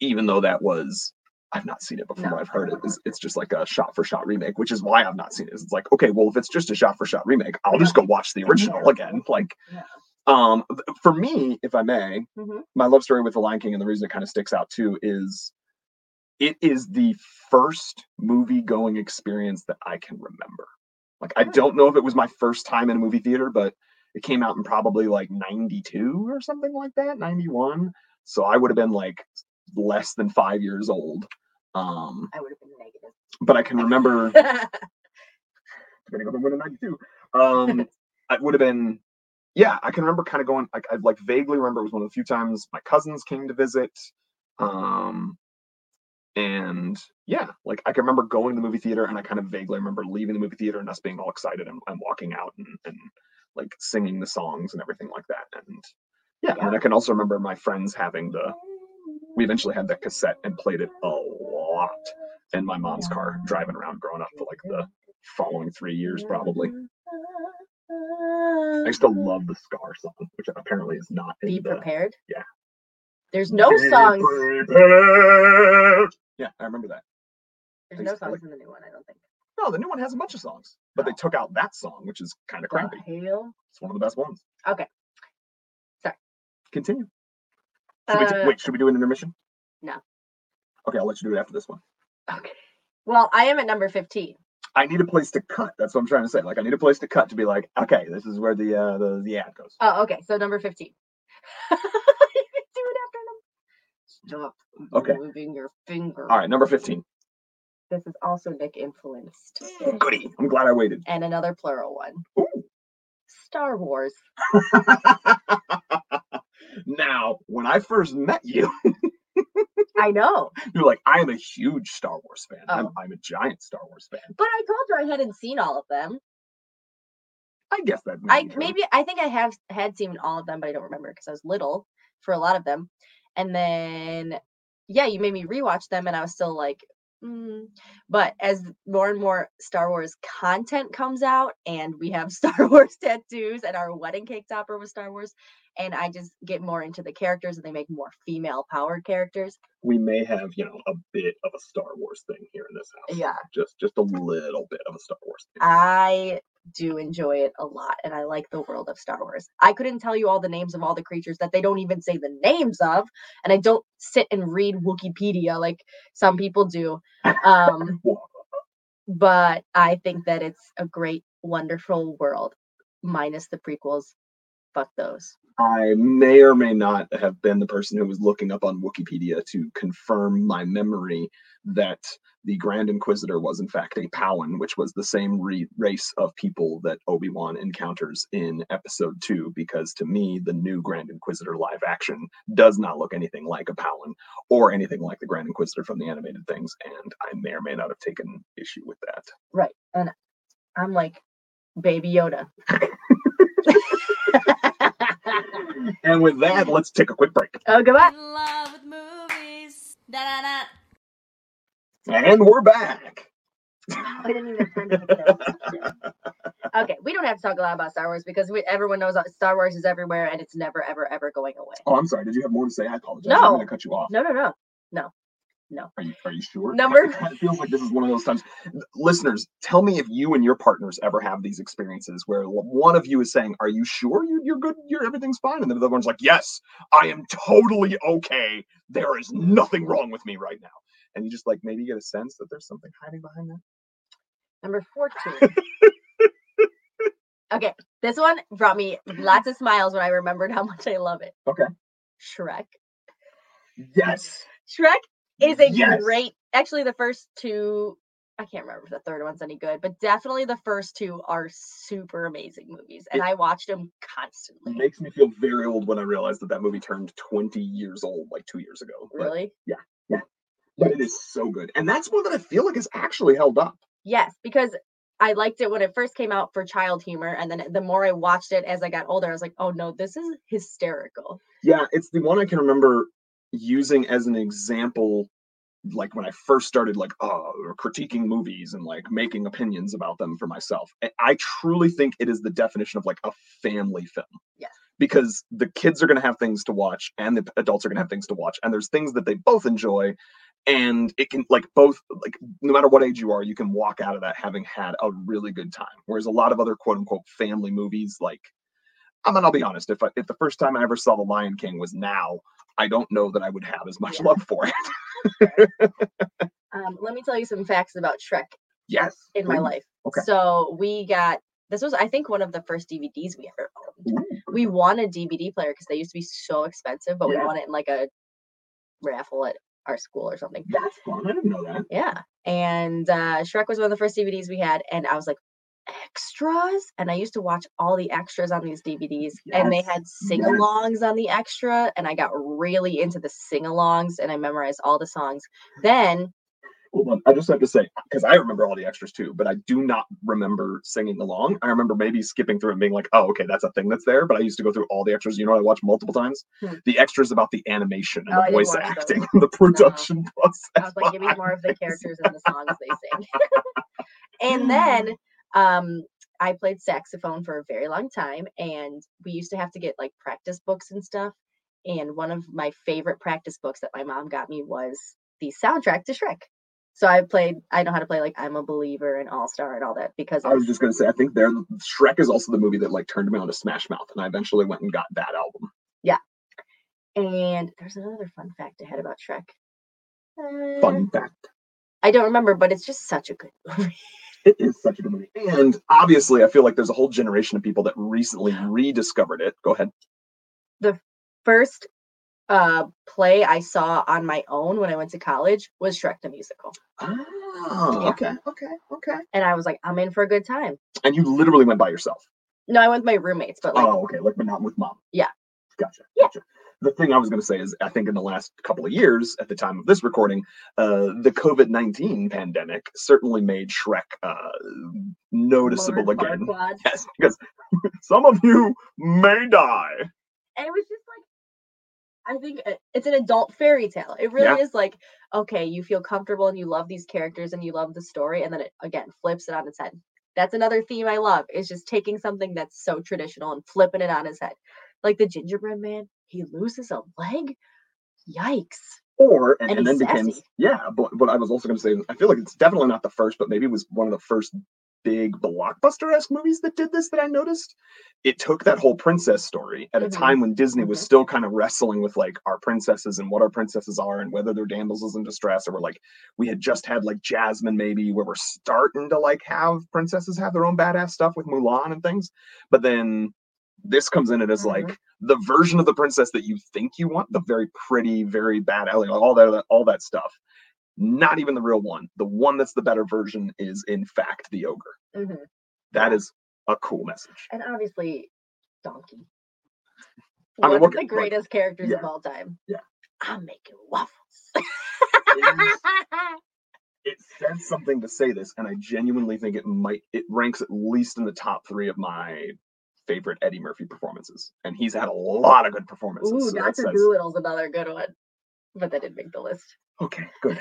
even though that was... I've not seen it before. No. I've heard it. It's, it's just like a shot-for-shot remake, which is why I've not seen it. It's like, okay, well, if it's just a shot-for-shot remake, I'll just go watch the original yeah. again. Like, yeah. um, for me, if I may, mm-hmm. my love story with The Lion King, and the reason it kind of sticks out too, is it is the first movie-going experience that I can remember. Like, I don't know if it was my first time in a movie theater, but it came out in probably like ninety-two or something like that, ninety-one. So I would have been like less than five years old. Um, I would have been negative. But I can remember, depending on the one in ninety-two, um, I would have been, yeah, I can remember kind of going, I, I like vaguely remember it was one of the few times my cousins came to visit. Um, And yeah, like I can remember going to the movie theater, and I kind of vaguely remember leaving the movie theater and us being all excited and, and walking out and, and like singing the songs and everything like that. And yeah, yeah, and I can also remember my friends having the, we eventually had that cassette and played it a lot in my mom's car driving around growing up for like the following three years probably. I used to love the Scar song, which apparently is not in Be the, Prepared? Yeah. There's no Be songs. Prepared. Yeah, I remember that. There's no songs like, in the new one, I don't think. No, the new one has a bunch of songs, but oh. they took out that song, which is kind of crappy. Hell? It's one of the best ones. Okay. Sorry. Continue. Should uh, we t- wait, should we do an intermission? No. Okay, I'll let you do it after this one. Okay. Well, I am at number fifteen. I need a place to cut. That's what I'm trying to say. Like, I need a place to cut to be like, okay, this is where the uh, the, the ad goes. Oh, okay. So number fifteen. Stop okay. moving your finger. All right, number fifteen. This is also Nick influenced. Oh, goody. I'm glad I waited. And another plural one. Ooh. Star Wars. Now, when I first met you, I know. You're like, I am a huge Star Wars fan. Oh. I'm, I'm a giant Star Wars fan. But I told her I hadn't seen all of them. I guess that I true. Maybe I think I have had seen all of them, but I don't remember because I was little for a lot of them. And then, yeah, you made me rewatch them, and I was still like, mm. But as more and more Star Wars content comes out, and we have Star Wars tattoos, and our wedding cake topper was Star Wars, and I just get more into the characters, and they make more female-powered characters. We may have, you know, a bit of a Star Wars thing here in this house. Yeah. Just, just a little bit of a Star Wars thing. I do enjoy it a lot, and I like the world of Star Wars. I couldn't tell you all the names of all the creatures that they don't even say the names of, and I don't sit and read Wikipedia like some people do. Um, but I think that it's a great, wonderful world, minus the prequels. Fuck those. I may or may not have been the person who was looking up on Wikipedia to confirm my memory that the Grand Inquisitor was in fact a Pau'an, which was the same re- race of people that Obi-Wan encounters in episode two, because to me, the new Grand Inquisitor live action does not look anything like a Pau'an or anything like the Grand Inquisitor from the animated things. And I may or may not have taken issue with that. Right. And I'm like, Baby Yoda. And with that, let's take a quick break. Oh, goodbye. In love with movies. Da, da, da. And we're back. I didn't even turn to the Okay, we don't have to talk a lot about Star Wars because we, everyone knows Star Wars is everywhere and it's never, ever, ever going away. Oh, I'm sorry. Did you have more to say? I apologize. No. I'm going to cut you off. No, no, no. No. No. Are you, are you sure? Number. It kind of feels like this is one of those times. Listeners, tell me if you and your partners ever have these experiences where one of you is saying, "Are you sure you, you're good? You're everything's fine," and the other one's like, "Yes, I am totally okay. There is nothing wrong with me right now." And you just like maybe get a sense that there's something hiding behind that. Number fourteen. Okay, this one brought me lots of smiles when I remembered how much I love it. Okay. Shrek. Yes. Shrek. Is a yes. great, actually the first two, I can't remember if the third one's any good, but definitely the first two are super amazing movies. And it, I watched them constantly. It makes me feel very old when I realized that that movie turned twenty years old, like two years ago. But really? Yeah. Yeah. but it is so good. And that's one that I feel like is actually held up. Yes, because I liked it when it first came out for child humor. And then the more I watched it as I got older, I was like, oh no, this is hysterical. Yeah, it's the one I can remember using as an example, like when I first started like uh, critiquing movies and like making opinions about them for myself. I truly think it is the definition of like a family film. Yes. Because the kids are going to have things to watch and the adults are going to have things to watch. And there's things that they both enjoy. And it can like both, like no matter what age you are, you can walk out of that having had a really good time. Whereas a lot of other quote unquote family movies, like, I mean, I'll be honest, if I, if the first time I ever saw The Lion King was now, I don't know that I would have as much yeah. love for it. Okay. um, let me tell you some facts about Shrek. Yes. In my life. Okay. So we got, this was, I think, one of the first D V Ds we ever owned. Ooh. We won a D V D player because they used to be so expensive, but yeah. we won it in like a raffle at our school or something. That's fun. I didn't know that. Yeah. And uh, Shrek was one of the first D V Ds we had. And I was like, extras? And I used to watch all the extras on these D V Ds. Yes. And they had sing-alongs yes. on the extra. And I got really into the sing-alongs. And I memorized all the songs. Then... Hold on. I just have to say, because I remember all the extras too, but I do not remember singing along. I remember maybe skipping through and being like, oh, okay, that's a thing that's there. But I used to go through all the extras. You know what I watched multiple times? Hmm. The extras about the animation and oh, the voice acting and the production no. process. I was like, give me more of the characters and the songs they sing. And then um, I played saxophone for a very long time. And we used to have to get like practice books and stuff. And one of my favorite practice books that my mom got me was the soundtrack to Shrek. So I played, I know how to play like I'm a Believer and All Star and all that because I was just going to say, I think there, Shrek is also the movie that like turned me on to Smash Mouth. And I eventually went and got that album. Yeah. And there's another fun fact I had about Shrek. Uh, fun fact. I don't remember, but it's just such a good movie. It is such a good movie. And obviously I feel like there's a whole generation of people that recently rediscovered it. Go ahead. The first Uh, play I saw on my own when I went to college was Shrek the Musical. Oh, yeah. okay, okay, okay. And I was like, I'm in for a good time. And you literally went by yourself? No, I went with my roommates, but like. Oh, okay, like, but not with mom. Yeah. Gotcha. Yeah. Gotcha. The thing I was going to say is, I think in the last couple of years, at the time of this recording, uh, the COVID nineteen pandemic certainly made Shrek uh, noticeable Lord again. Farquaad. Yes, because some of you may die. And it was just like, I think it's an adult fairy tale. It really yeah. is like, okay, you feel comfortable and you love these characters and you love the story. And then it, again, flips it on its head. That's another theme I love, is just taking something that's so traditional and flipping it on its head. Like the gingerbread man, he loses a leg. Yikes. Or, and, and, and then sassy. Becomes, yeah, but what I was also going to say, I feel like it's definitely not the first, but maybe it was one of the first big blockbuster-esque movies that did this that I noticed. It took that whole princess story at mm-hmm. a time when Disney mm-hmm. was still kind of wrestling with like our princesses and what our princesses are and whether they're damsels in distress, or we're like, we had just had like Jasmine maybe, where we're starting to like have princesses have their own badass stuff with Mulan and things. But then this comes in and is mm-hmm. like the version of the princess that you think you want, the very pretty, very bad, all that, all that stuff. Not even the real one. The one that's the better version is, in fact, the ogre. Mm-hmm. That is a cool message. And obviously, Donkey. One I mean, what, of the greatest like, characters yeah, of all time. Yeah. I'm making waffles. it, it says something to say this, and I genuinely think it might, it ranks at least in the top three of my favorite Eddie Murphy performances. And he's had a lot of good performances. Ooh, so Doctor says, Doolittle's another good one. But that didn't make the list. Okay, good.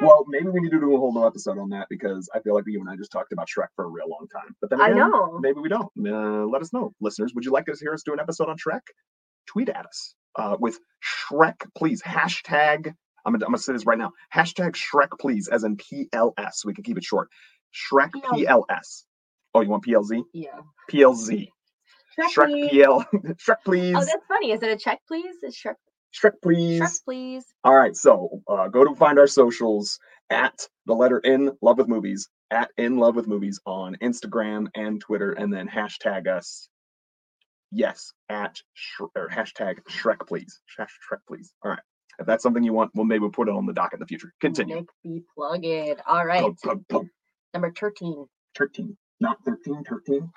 Well, maybe we need to do a whole new episode on that, because I feel like you and I just talked about Shrek for a real long time. But then again, I know. Maybe we don't. Uh, let us know. Listeners, would you like to hear us do an episode on Shrek? Tweet at us uh, with Shrek, please. Hashtag, I'm going to say this right now. Hashtag Shrek, please, as in P L S. We can keep it short. Shrek P L S. Oh, you want P L Z? Yeah. P L Z. Shrek, Shrek please. P L. Shrek, please. Oh, that's funny. Is it a check, please? Is Shrek... Shrek, please. Shrek, please. All right. So uh, go to find our socials at the letter in love with movies, at in love with movies on Instagram and Twitter, and then hashtag us. Yes. At sh- or hashtag Shrek, please. Shrek, Shrek, please. All right. If that's something you want, well, maybe we'll put it on the docket in the future. Continue. Nick be plugged. All right. Plug, plug, plug. Number thirteen. thirteen. Not thirteen, thirteen.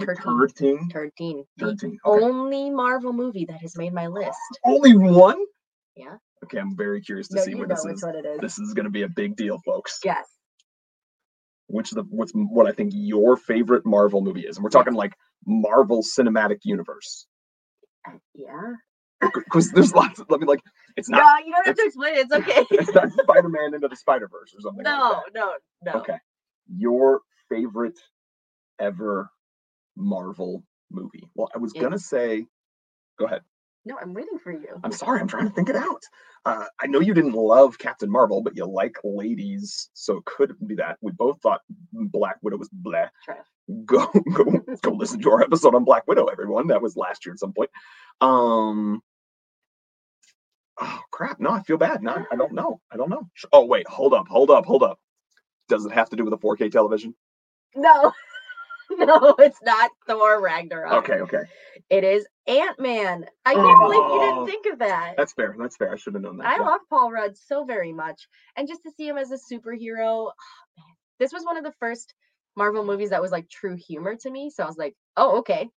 thirteen. thirteen. thirteen. The okay. only Marvel movie that has made my list. Only one? Yeah. Okay, I'm very curious to no, see what this is. What it is. This is going to be a big deal, folks. Yes. Which the what's what I think your favorite Marvel movie is, and we're talking like Marvel Cinematic Universe. Uh, yeah. Because there's lots of, I mean, like, it's not. No, you don't have to explain it. It's okay. It's not Spider-Man Into the Spider-Verse or something. No, like that. no, no. Okay. Your favorite ever Marvel movie. Well, I was yeah. going to say, go ahead. No, I'm waiting for you. I'm sorry. I'm trying to think it out. Uh, I know you didn't love Captain Marvel, but you like ladies, so it could be that. We both thought Black Widow was bleh. Trash. Go, go, go listen to our episode on Black Widow, everyone. That was last year at some point. Um, oh, crap. No, I feel bad. No, I don't know. I don't know. Oh, wait. Hold up. Hold up. Hold up. Does it have to do with a four K television? No. No, it's not Thor Ragnarok. Okay, okay. It is Ant-Man. I can't oh, believe you didn't think of that. That's fair. That's fair. I should have known that. I yeah. love Paul Rudd so very much. And just to see him as a superhero, oh, man. This was one of the first Marvel movies that was like true humor to me. So I was like, oh, okay.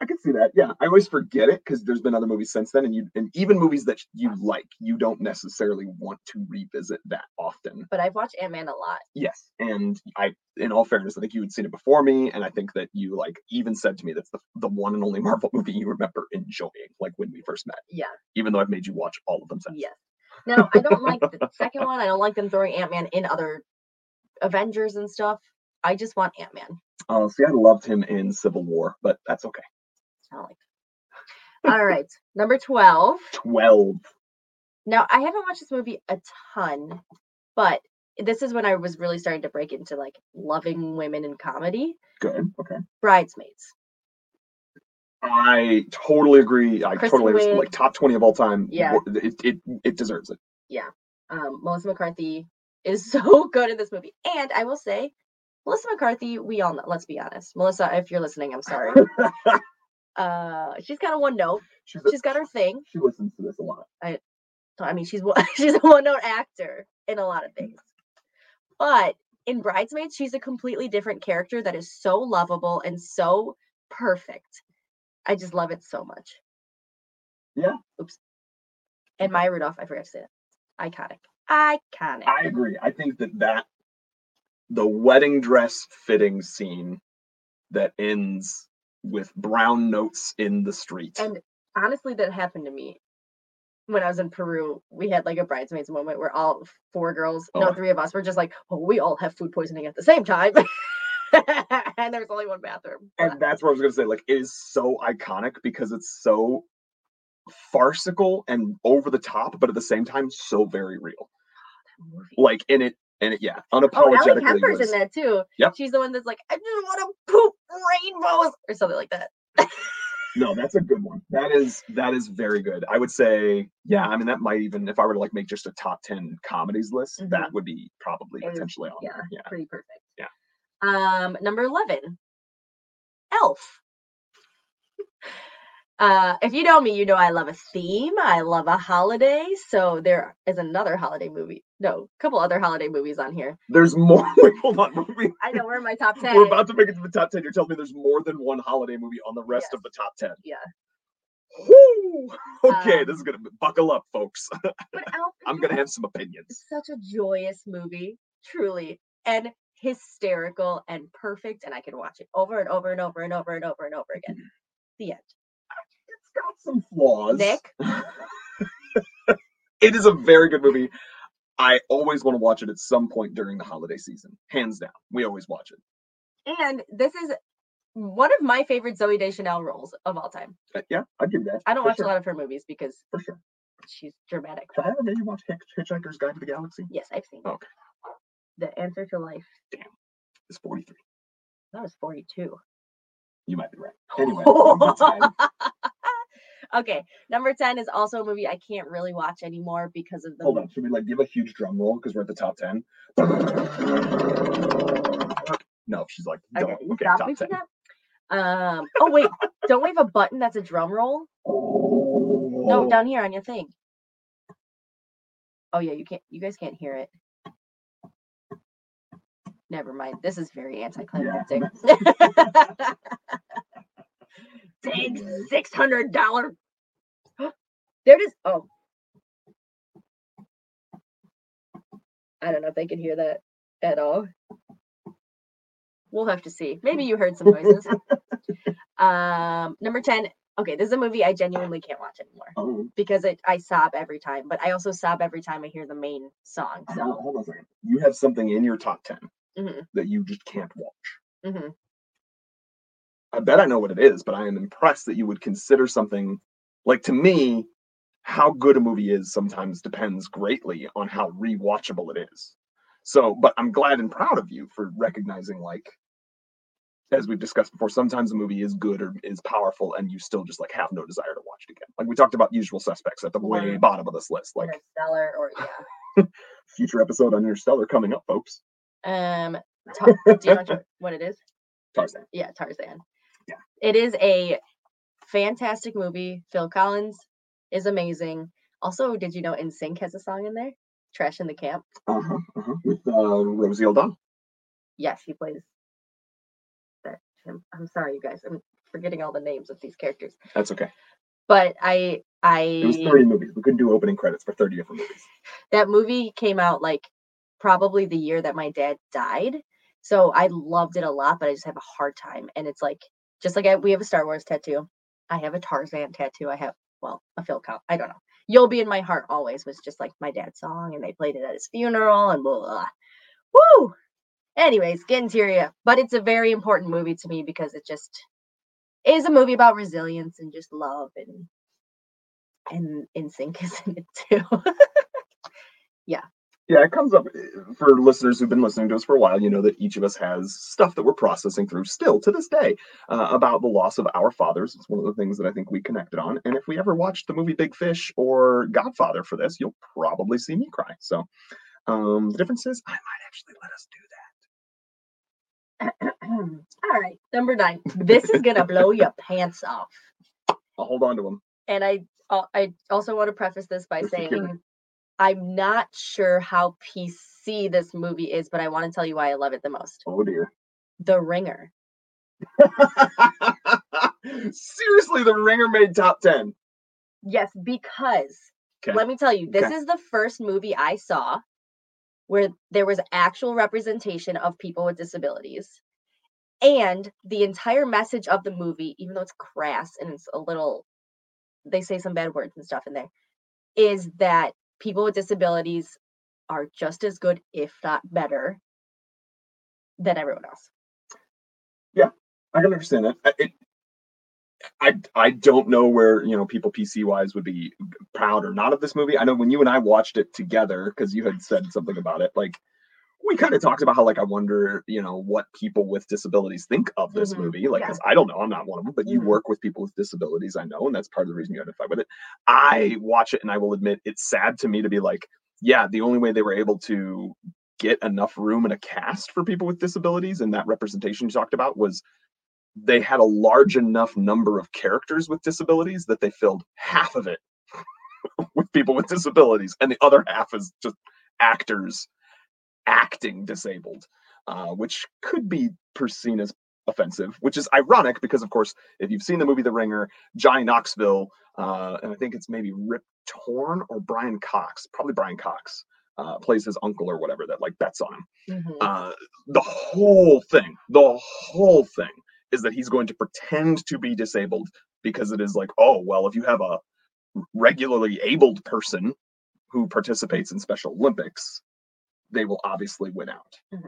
I can see that. Yeah. I always forget it because there's been other movies since then. And you, and even movies that you like, you don't necessarily want to revisit that often. But I've watched Ant-Man a lot. Yes. And I, in all fairness, I think you had seen it before me. And I think that you like even said to me, that's the, the one and only Marvel movie you remember enjoying, like when we first met. Yeah. Even though I've made you watch all of them since. Yeah. No, I don't like the second one. I don't like them throwing Ant-Man in other Avengers and stuff. I just want Ant-Man. Oh, uh, see, I loved him in Civil War, but that's okay. I don't like it. All right, number twelve. twelve. Now, I haven't watched this movie a ton, but this is when I was really starting to break into like loving women in comedy. Good. Okay. Bridesmaids. I totally agree. I Kristen totally agree. Like top twenty of all time. Yeah. It it it deserves it. Yeah. Um, Melissa McCarthy is so good in this movie, and I will say, Melissa McCarthy. We all know. Let's be honest, Melissa. If you're listening, I'm sorry. Uh, she's got a one note. She's, she's got her thing. She listens to this a lot. I, I mean, she's she's a one note actor in a lot of things. But in Bridesmaids, she's a completely different character that is so lovable and so perfect. I just love it so much. Yeah. Oops. And Maya Rudolph, I forgot to say that. Iconic. Iconic. I agree. I think that that the wedding dress fitting scene that ends with brown notes in the street. And honestly, that happened to me when I was in Peru. We had like a bridesmaids moment where all four girls, oh. no, three of us were just like, oh, we all have food poisoning at the same time. And there's only one bathroom. And that's what I was going to say. Like, it is so iconic because it's so farcical and over the top, but at the same time, so very real. Oh, that movie. Like, in it, And it, yeah, unapologetically. Oh, Ellie Kemper's was, in that too. Yep. She's the one that's like, I just want to poop rainbows or something like that. No, that's a good one. That is that is very good. I would say, yeah, I mean, that might even, if I were to like make just a top ten comedies list, mm-hmm. that would be probably and, potentially on yeah, there. Yeah, pretty perfect. Yeah. Um, number eleven, Elf. Uh, if you know me, you know I love a theme. I love a holiday. So there is another holiday movie. No, a couple other holiday movies on here. There's more. Wait, hold on. Movie. I know, we're in my top ten. We're about to make it to the top ten. You're telling me there's more than one holiday movie on the rest yes. of the top ten. Yeah. Woo! Okay, um, this is going to buckle up, folks. But Elf, I'm going to have some opinions. It's such a joyous movie, truly, and hysterical and perfect. And I can watch it over and over and over and over and over and over again. The end. Got some flaws. Nick. It is a very good movie. I always want to watch it at some point during the holiday season. Hands down. We always watch it. And this is one of my favorite Zooey Deschanel roles of all time. Uh, yeah, I give that. I don't For watch sure. a lot of her movies because For sure. she's dramatic. Did I ever make you watch Hitchhiker's Guide to the Galaxy? Yes, I've seen it. Okay. The Answer to Life. Damn. It's forty-three. That was forty-two. You might be right. Anyway. Okay, number ten is also a movie I can't really watch anymore because of the. Hold on, should we like give a huge drum roll because we're at the top ten? No, she's like, don't. Okay, okay stop top ten. That. Um. Oh wait, don't we have a button that's a drum roll? Oh. No, down here on your thing. Oh yeah, you can't. You guys can't hear it. Never mind. This is very anticlimactic. Yeah. Big six hundred dollars. There it is. Oh, I don't know if they can hear that at all. We'll have to see. Maybe you heard some noises. um, number ten. Okay, this is a movie I genuinely can't watch anymore oh. because it, I sob every time. But I also sob every time I hear the main song. So. Hold, hold on a second. You have something in your top ten mm-hmm. that you just can't watch. Mm-hmm. I bet I know what it is, but I am impressed that you would consider something. Like, to me, how good a movie is sometimes depends greatly on how rewatchable it is. So, but I'm glad and proud of you for recognizing, like, as we've discussed before, sometimes a movie is good or is powerful and you still just, like, have no desire to watch it again. Like, we talked about Usual Suspects at the way yeah. bottom of this list. Like, Interstellar or, yeah. Future episode on Interstellar coming up, folks. Um, tar- do you know what it is? Tarzan. Yeah, Tarzan. Yeah. It is a fantastic movie. Phil Collins is amazing. Also, did you know N Sync has a song in there? Trash in the Camp. Uh-huh, uh-huh. With uh, Rosie O'Donnell. Yes, he plays that. I'm sorry, you guys. I'm forgetting all the names of these characters. That's okay. But I... I it was thirty movies. We couldn't do opening credits for thirty different movies. That movie came out, like, probably the year that my dad died. So I loved it a lot, but I just have a hard time. And it's like, just like I, we have a Star Wars tattoo. I have a Tarzan tattoo. I have, well, a Phil Collins. I don't know. You'll Be in My Heart Always was just like my dad's song, and they played it at his funeral, and blah, blah, blah. Woo! Anyways, get into it. But it's a very important movie to me because it just is a movie about resilience and just love, and and N Sync is in it too. yeah. Yeah, it comes up for listeners who've been listening to us for a while. You know that each of us has stuff that we're processing through still to this day uh, about the loss of our fathers. It's one of the things that I think we connected on. And if we ever watched the movie Big Fish or Godfather for this, you'll probably see me cry. So um, the difference is I might actually let us do that. All right, number nine. This is going to blow your pants off. I'll hold on to them. And I, I also want to preface this by There's saying... I'm not sure how P C this movie is, but I want to tell you why I love it the most. Oh, dear. The Ringer. Seriously, The Ringer made top ten. Yes, because, okay. let me tell you, this okay. is the first movie I saw where there was actual representation of people with disabilities. And the entire message of the movie, even though it's crass and it's a little, they say some bad words and stuff in there, is that people with disabilities are just as good, if not better, than everyone else. Yeah, I can understand that. It, I I don't know where, you know, people P C-wise would be proud or not of this movie. I know when you and I watched it together, because you had said something about it, like, we kind of talked about how, like, I wonder, you know, what people with disabilities think of this mm-hmm. movie. Like, yeah. I don't know. I'm not one of them, but mm-hmm. you work with people with disabilities, I know. And that's part of the reason you identify with it. I watch it and I will admit it's sad to me to be like, yeah, the only way they were able to get enough room in a cast for people with disabilities and that representation you talked about was they had a large enough number of characters with disabilities that they filled half of it with people with disabilities. And the other half is just actors acting disabled, uh, which could be perceived as offensive, which is ironic because, of course, if you've seen the movie The Ringer, Johnny Knoxville, uh, and I think it's maybe Rip Torn or Brian Cox, probably Brian Cox, uh, plays his uncle or whatever that, like, bets on him. Mm-hmm. Uh, the whole thing, the whole thing is that he's going to pretend to be disabled because it is like, oh, well, if you have a regularly abled person who participates in Special Olympics, they will obviously win out. Mm-hmm.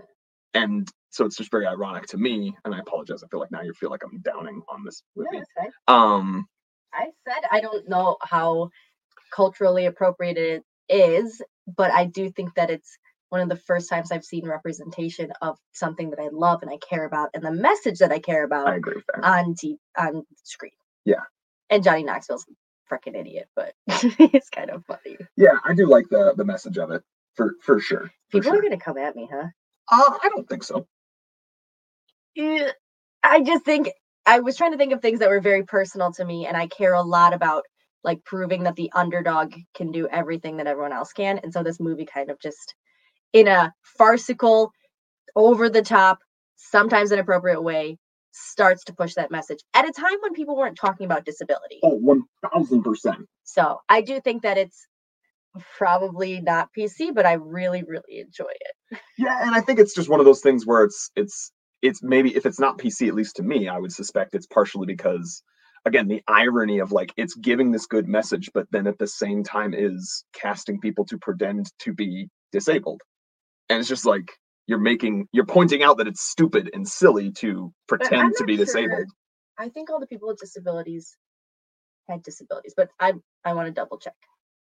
And so it's just very ironic to me. And I apologize. I feel like now you feel like I'm downing on this movie. No, that's fine. Um, I said I don't know how culturally appropriate it is, but I do think that it's one of the first times I've seen representation of something that I love and I care about and the message that I care about I agree with that. on t- on screen. Yeah. And Johnny Knoxville's a freaking idiot, but it's kind of funny. Yeah, I do like the the message of it. For for sure. For People sure. are going to come at me, huh? Uh, I don't think so. I just think, I was trying to think of things that were very personal to me, and I care a lot about, like, proving that the underdog can do everything that everyone else can. And so this movie kind of just, in a farcical, over-the-top, sometimes inappropriate way, starts to push that message at a time when people weren't talking about disability. Oh, one thousand percent. So I do think that it's probably not P C, but I really, really enjoy it. Yeah, and I think it's just one of those things where it's it's it's maybe if it's not P C, at least to me, I would suspect it's partially because, again, the irony of like it's giving this good message, but then at the same time is casting people to pretend to be disabled. And it's just like you're making you're pointing out that it's stupid and silly to pretend to be disabled. Sure. I think all the people with disabilities had disabilities, but I I want to double check.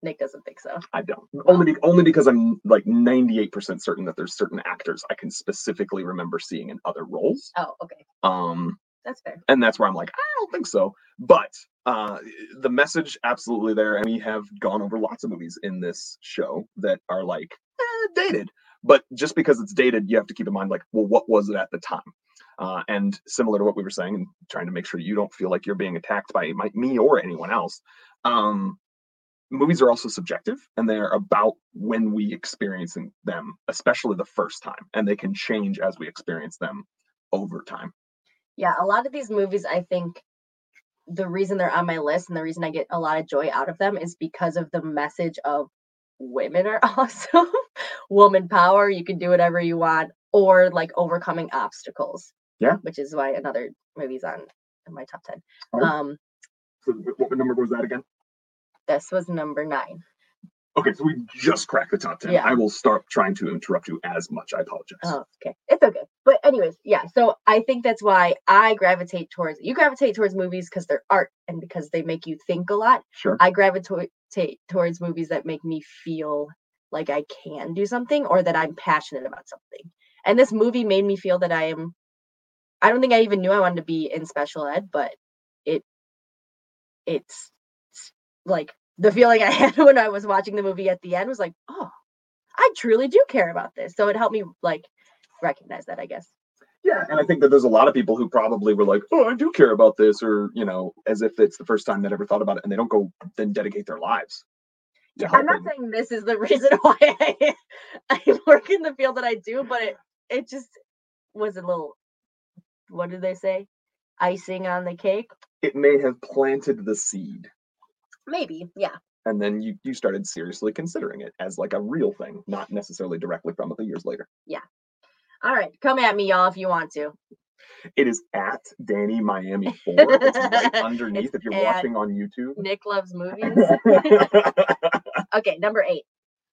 Nick doesn't think so. I don't. Only be, only because I'm like ninety-eight percent certain that there's certain actors I can specifically remember seeing in other roles. Oh, okay. Um, that's fair. And that's where I'm like, I don't think so. But uh, the message absolutely there, and we have gone over lots of movies in this show that are like eh, dated. But just because it's dated, you have to keep in mind like, well, what was it at the time? Uh, and similar to what we were saying, and trying to make sure you don't feel like you're being attacked by my, me or anyone else. Um, Movies are also subjective, and they're about when we experience them, especially the first time, and they can change as we experience them over time. Yeah, a lot of these movies, I think the reason they're on my list and the reason I get a lot of joy out of them is because of the message of women are awesome, woman power, you can do whatever you want, or like overcoming obstacles. Yeah. Which is why another movie's on in my top ten. Right. Um, so what number was that again? This was number nine. Okay, so we just cracked the top ten. Yeah. I will start trying to interrupt you as much. I apologize. Oh, okay. It's okay. But anyways, yeah. So I think that's why I gravitate towards, you gravitate towards movies because they're art and because they make you think a lot. Sure. I gravitate towards movies that make me feel like I can do something or that I'm passionate about something. And this movie made me feel that I am, I don't think I even knew I wanted to be in special ed, but it, it's, like the feeling I had when I was watching the movie at the end was like, oh, I truly do care about this. So it helped me like recognize that, I guess. Yeah. And I think that there's a lot of people who probably were like, oh, I do care about this. Or, you know, as if it's the first time that ever thought about it. And they don't go then dedicate their lives. Yeah, I'm not saying this is the reason why I, I work in the field that I do, but it, it just was a little, what do they say? Icing on the cake. It may have planted the seed. Maybe, yeah. And then you, you started seriously considering it as like a real thing, not necessarily directly from it the years later. Yeah. All right. Come at me, y'all, if you want to. It is at Danny Miami four. It's right underneath it's if you're watching on YouTube. Nick loves movies. Okay, number eight.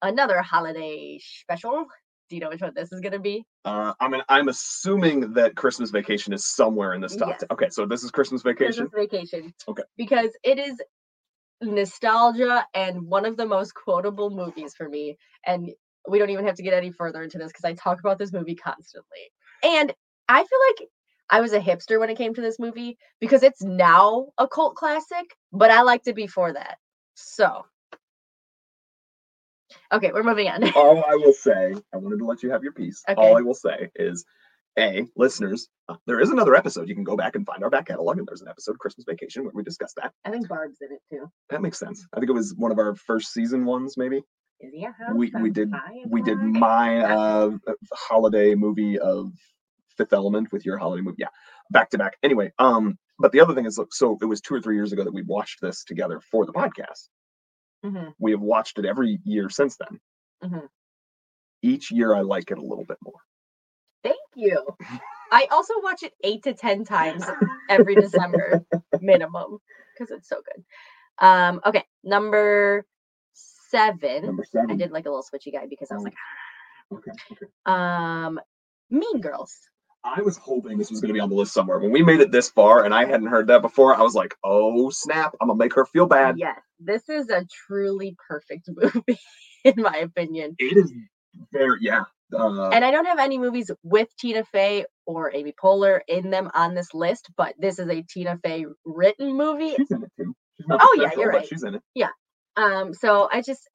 Another holiday special. Do you know which one this is going to be? Uh, I mean, I'm assuming that Christmas Vacation is somewhere in this top yes. ten. Okay, so this is Christmas Vacation? Christmas Vacation. Okay. Because it is nostalgia and one of the most quotable movies for me, and we don't even have to get any further into this because I talk about this movie constantly, and I feel like I was a hipster when it came to this movie because it's now a cult classic, but I liked it before that. So okay, we're moving on. all I will say I wanted to let you have your piece okay. all I will say is A, listeners, uh, there is another episode. You can go back and find our back catalog, and there's an episode, Christmas Vacation, where we discuss that. I think Barb's in it, too. That makes sense. I think it was one of our first season ones, maybe. Yeah. We we did we did my uh, holiday movie of Fifth Element with your holiday movie. Yeah, back to back. Anyway, um, but the other thing is, look, so it was two or three years ago that we watched this together for the podcast. Mm-hmm. We have watched it every year since then. Mm-hmm. Each year, I like it a little bit more. Thank you. I also watch it eight to ten times every December minimum because it's so good. Um, okay, number seven. Number seven. I did like a little switchy guy because I was like, okay, okay. Um, Mean Girls. I was hoping this was going to be on the list somewhere. When we made it this far and I hadn't heard that before, I was like, oh, snap. I'm going to make her feel bad. Yes, this is a truly perfect movie, in my opinion. It is very, yeah. Uh, and I don't have any movies with Tina Fey or Amy Poehler in them on this list, but this is a Tina Fey written movie. She's in it too. She's not oh special, yeah, you're right. She's in it. Yeah. Um. So I just,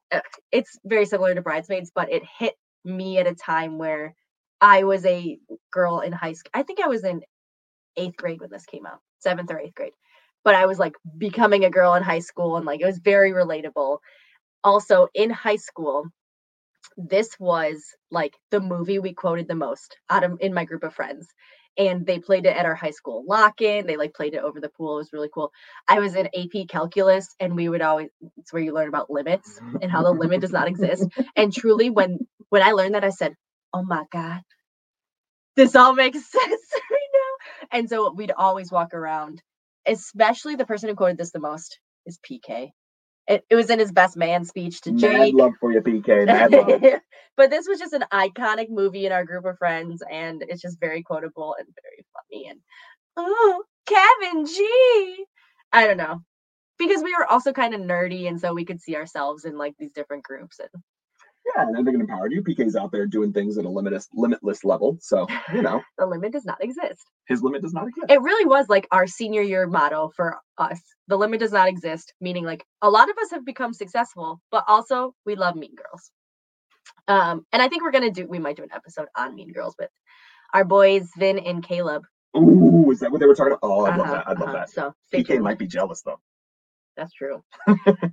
it's very similar to Bridesmaids, but it hit me at a time where I was a girl in high school. I think I was in eighth grade when this came out, seventh or eighth grade. But I was like becoming a girl in high school, and like it was very relatable. Also in high school. This was like the movie we quoted the most out of in my group of friends. and they played it at our high school lock-in. They like played it over the pool. It was really cool. I was in A P Calculus, and we would always, it's where you learn about limits and how the limit does not exist. And truly, when when I learned that, I said, oh my God, this all makes sense right now. And so we'd always walk around, especially the person who quoted this the most is P K. It, it was in his best man speech to Jake. Mad love for you, P K. Mad love. But this was just an iconic movie in our group of friends, and it's just very quotable and very funny. And oh, Kevin G. I don't know, because we were also kind of nerdy, and so we could see ourselves in like these different groups. And yeah, and I think it empowered you. P K's out there doing things at a limitless, limitless level. So, you know. The limit does not exist. His limit does not exist. It really was like our senior year motto for us. The limit does not exist, meaning like a lot of us have become successful, but also we love Mean Girls. Um, and I think we're going to do, we might do an episode on Mean Girls with our boys, Vin and Caleb. Ooh, is that what they were talking about? Oh, I uh-huh, love that. I love uh-huh. that. So, P K might be jealous though. That's true.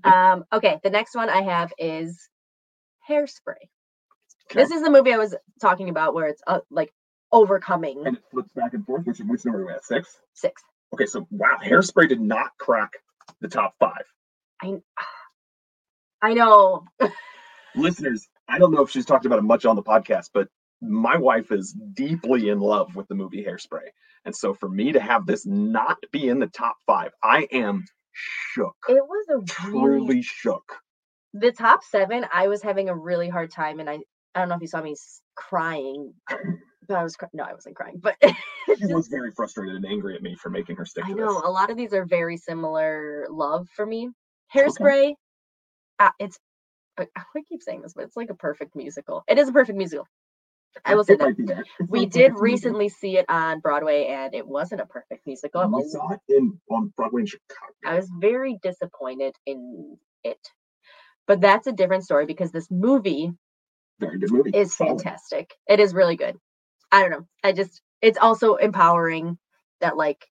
um, okay, the next one I have is Hairspray. Okay. This is the movie I was talking about where it's uh, like overcoming. And it flips back and forth. Which, which number are we at? Six? Six. Okay, so wow, Hairspray did not crack the top five. I, I know. Listeners, I don't know if she's talked about it much on the podcast, but my wife is deeply in love with the movie Hairspray. And so for me to have this not be in the top five, I am shook. It was a truly really... shook. The top seven, I was having a really hard time, and I, I don't know if you saw me crying, but I was cr- no, I wasn't crying, but she was very frustrated and angry at me for making her stick. I to know this. A lot of these are very similar love for me. Hairspray, okay. uh, it's I, I keep saying this, but it's like a perfect musical. It is a perfect musical. I will say it that we did recently musical. see it on Broadway, and it wasn't a perfect musical. I saw it in on Broadway in Chicago. I was very disappointed in it. But that's a different story because this movie, Very good movie. is fantastic. Solid. It is really good. I don't know. I just, it's also empowering that like.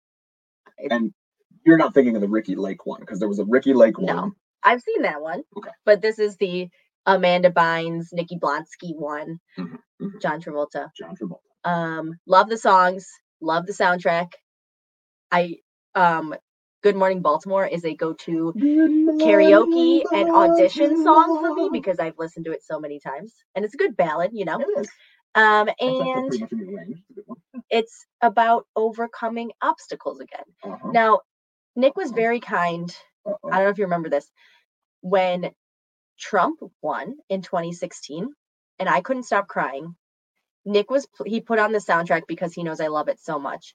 And you're not thinking of the Ricky Lake one because there was a Ricky Lake one. No, I've seen that one. Okay. But this is the Amanda Bynes, Nikki Blonsky one. Mm-hmm, mm-hmm. John Travolta. John Travolta. Um, love the songs. Love the soundtrack. I, um. Good Morning Baltimore is a go-to karaoke and audition song for me because I've listened to it so many times, and it's a good ballad, you know. It is. Um, and it's about overcoming obstacles again. Uh-huh. Now, Nick was very kind. Uh-huh. I don't know if you remember this when Trump won in twenty sixteen, and I couldn't stop crying. Nick was he put on the soundtrack because he knows I love it so much.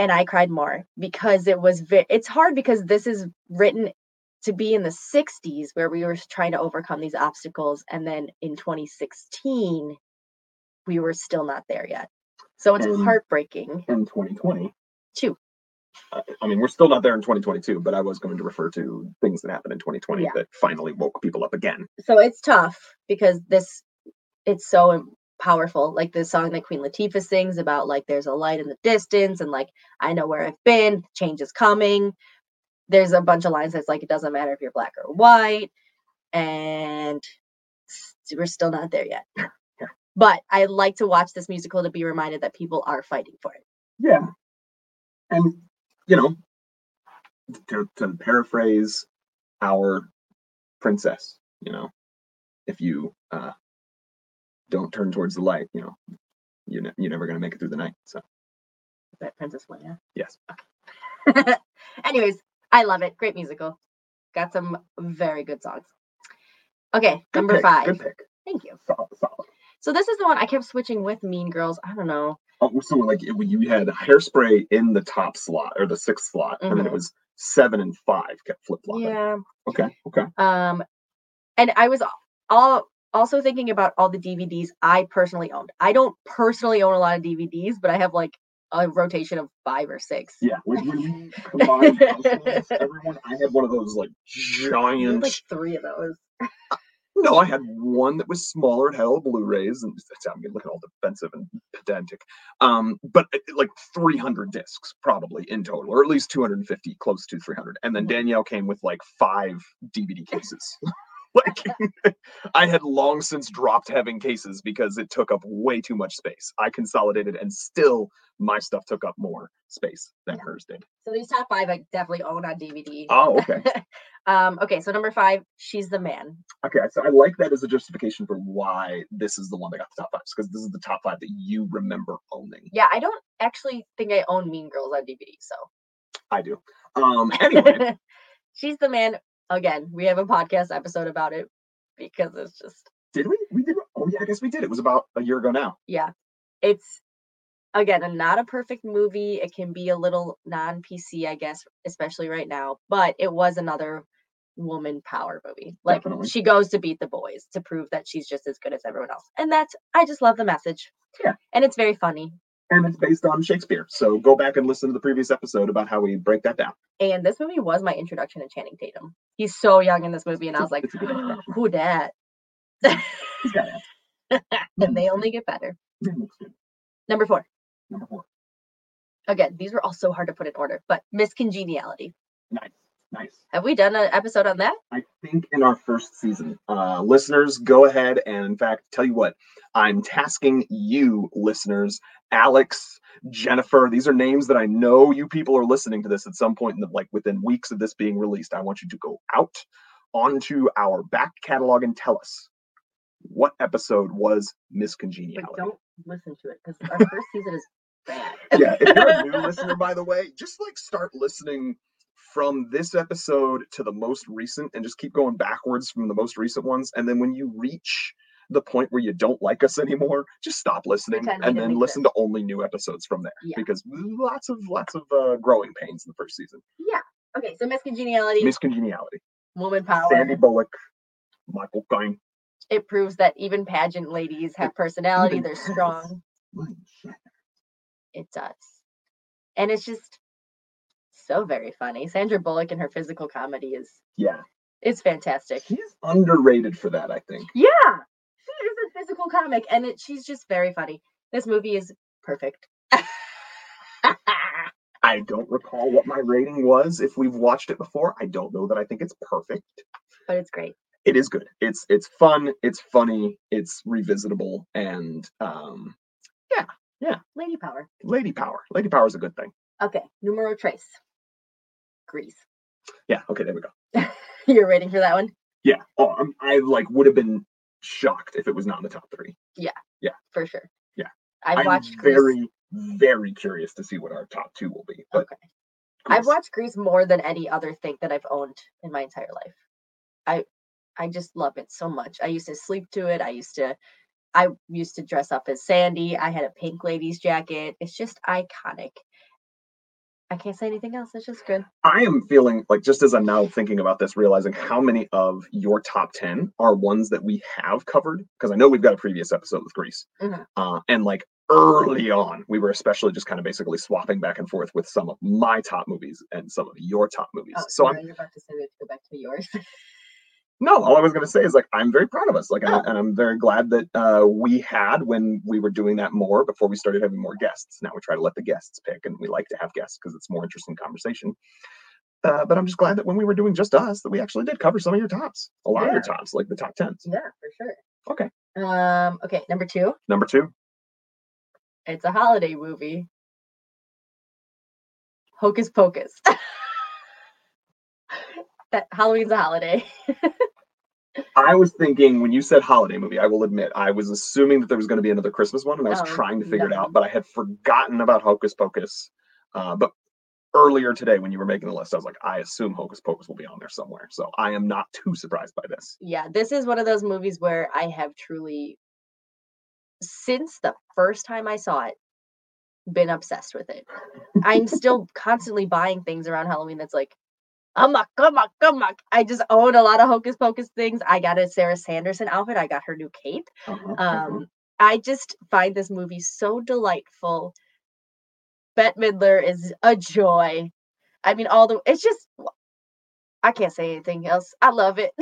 And I cried more because it was, vi- it's hard because this is written to be in the sixties where we were trying to overcome these obstacles. And then in twenty sixteen, we were still not there yet. So it's and, heartbreaking. In twenty twenty. Two. Uh, I mean, we're still not there in twenty twenty-two, but I was going to refer to things that happened in twenty twenty yeah. that finally woke people up again. So it's tough because this, it's so powerful, like the song that Queen Latifah sings about like there's a light in the distance and like I know where I've been, change is coming. There's a bunch of lines that's like it doesn't matter if you're black or white, and we're still not there yet. But I like to watch this musical to be reminded that people are fighting for it. Yeah. And you know, to, to paraphrase our princess, you know, if you uh don't turn towards the light, you know, you're, ne- you're never going to make it through the night. So. Is that Princess Leia? Yes. Okay. Anyways, I love it. Great musical. Got some very good songs. Okay, good number pick, five. Good pick. Thank you. Solid, solid. So this is the one I kept switching with Mean Girls. I don't know. Oh, so like it, you had Hairspray in the top slot or the sixth slot, mm-hmm. and then it was seven and five kept flip-flopping. Yeah. Okay, okay. Um, and I was all... Also thinking about all the D V Ds I personally owned. I don't personally own a lot of D V Ds, but I have like a rotation of five or six. Yeah, when, when you combine households, everyone, I had one of those like giant. You had, like three of those. No, I had one that was smaller. It had all Blu-rays, and I'm mean, looking all defensive and pedantic. Um, but like three hundred discs probably in total, or at least two hundred fifty, close to three hundred. And then Danielle came with like five D V D cases. Like, I had long since dropped having cases because it took up way too much space. I consolidated, and still my stuff took up more space than yeah. hers did. So these top five I definitely own on D V D. Oh, okay. um, okay, so number five, She's the Man. Okay, so I like that as a justification for why this is the one that got the top fives, because this is the top five that you remember owning. Yeah, I don't actually think I own Mean Girls on D V D, so. I do. Um, anyway. She's the Man. Again, we have a podcast episode about it because it's just. Did we? We did. Oh yeah, I guess we did. It was about a year ago now. Yeah, it's again not a perfect movie. It can be a little non-P C, I guess, especially right now. But it was another woman power movie. Like Definitely. She goes to beat the boys to prove that she's just as good as everyone else, and that's. I just love the message. Yeah, and it's very funny. And it's based on Shakespeare. So go back and listen to the previous episode about how we break that down. And this movie was my introduction to Channing Tatum. He's so young in this movie. And I was like, oh, who dat? And they only get better. Number four. Number four. Again, these were all so hard to put in order, but Miss Congeniality. Nice. Nice. Have we done an episode on that? I think in our first season. Uh, listeners, go ahead and, in fact, tell you what, I'm tasking you, listeners, Alex, Jennifer. These are names that I know you people are listening to this at some point in the, like within weeks of this being released. I want you to go out onto our back catalog and tell us what episode was Miss Congeniality. But don't listen to it because our first season is bad. Yeah, if you're a new listener, by the way, just like start listening from this episode to the most recent and just keep going backwards from the most recent ones. And then when you reach the point where you don't like us anymore, just stop listening and then listen sense. to only new episodes from there yeah. because lots of, lots of uh, growing pains in the first season. Yeah. Okay. So Miss Congeniality. Miss Congeniality. Woman power. Sandy Bullock. Michael Caine. It proves that even pageant ladies have personality. Even They're has. strong. It does. And it's just, so very funny. Sandra Bullock and her physical comedy is yeah, it's fantastic. She's underrated for that, I think. Yeah, she is a physical comic, and it, she's just very funny. This movie is perfect. I don't recall what my rating was if we've watched it before. I don't know that I think it's perfect, but it's great. It is good. It's it's fun. It's funny. It's revisitable, and um, yeah, yeah. Lady power. Lady power. Lady power is a good thing. Okay, numero tres. Grease. Yeah, okay, there we go. You're waiting for that one? Yeah. Oh, I'm, I like would have been shocked if it was not in the top three. Yeah. Yeah. For sure. Yeah. I've I'm watched Grease. very, very curious to see what our top two will be. But okay. Grease. I've watched Grease more than any other thing that I've owned in my entire life. I I just love it so much. I used to sleep to it. I used to I used to dress up as Sandy. I had a pink lady's jacket. It's just iconic. I can't say anything else. It's just good. I am feeling like, just as I'm now thinking about this, realizing how many of your top ten are ones that we have covered. Because I know we've got a previous episode with Grease. Mm-hmm. Uh, and like early on, we were especially just kind of basically swapping back and forth with some of my top movies and some of your top movies. Oh, so I'm, you're about to say we have to go back to yours. No, all I was going to say is like, I'm very proud of us. Like, oh. and, and I'm very glad that uh, we had when we were doing that more before we started having more guests. Now we try to let the guests pick, and we like to have guests because it's more interesting conversation. Uh, but I'm just glad that when we were doing just us, that we actually did cover some of your tops, a lot yeah. of your tops, like the top tens. Yeah, for sure. Okay. Um. Okay. Number two. Number two. It's a holiday movie. Hocus Pocus. That Halloween's a holiday. I was thinking when you said holiday movie, I will admit, I was assuming that there was going to be another Christmas one, and I was oh, trying to figure no. it out, but I had forgotten about Hocus Pocus. Uh, but earlier today, when you were making the list, I was like, I assume Hocus Pocus will be on there somewhere. So I am not too surprised by this. Yeah, this is one of those movies where I have truly, since the first time I saw it, been obsessed with it. I'm still constantly buying things around Halloween that's like, Come on, come on, come on. I just own a lot of Hocus Pocus things. I got a Sarah Sanderson outfit. I got her new cape. Uh-huh, um, uh-huh. I just find this movie so delightful. Bette Midler is a joy. I mean, all the, it's just, I can't say anything else. I love it.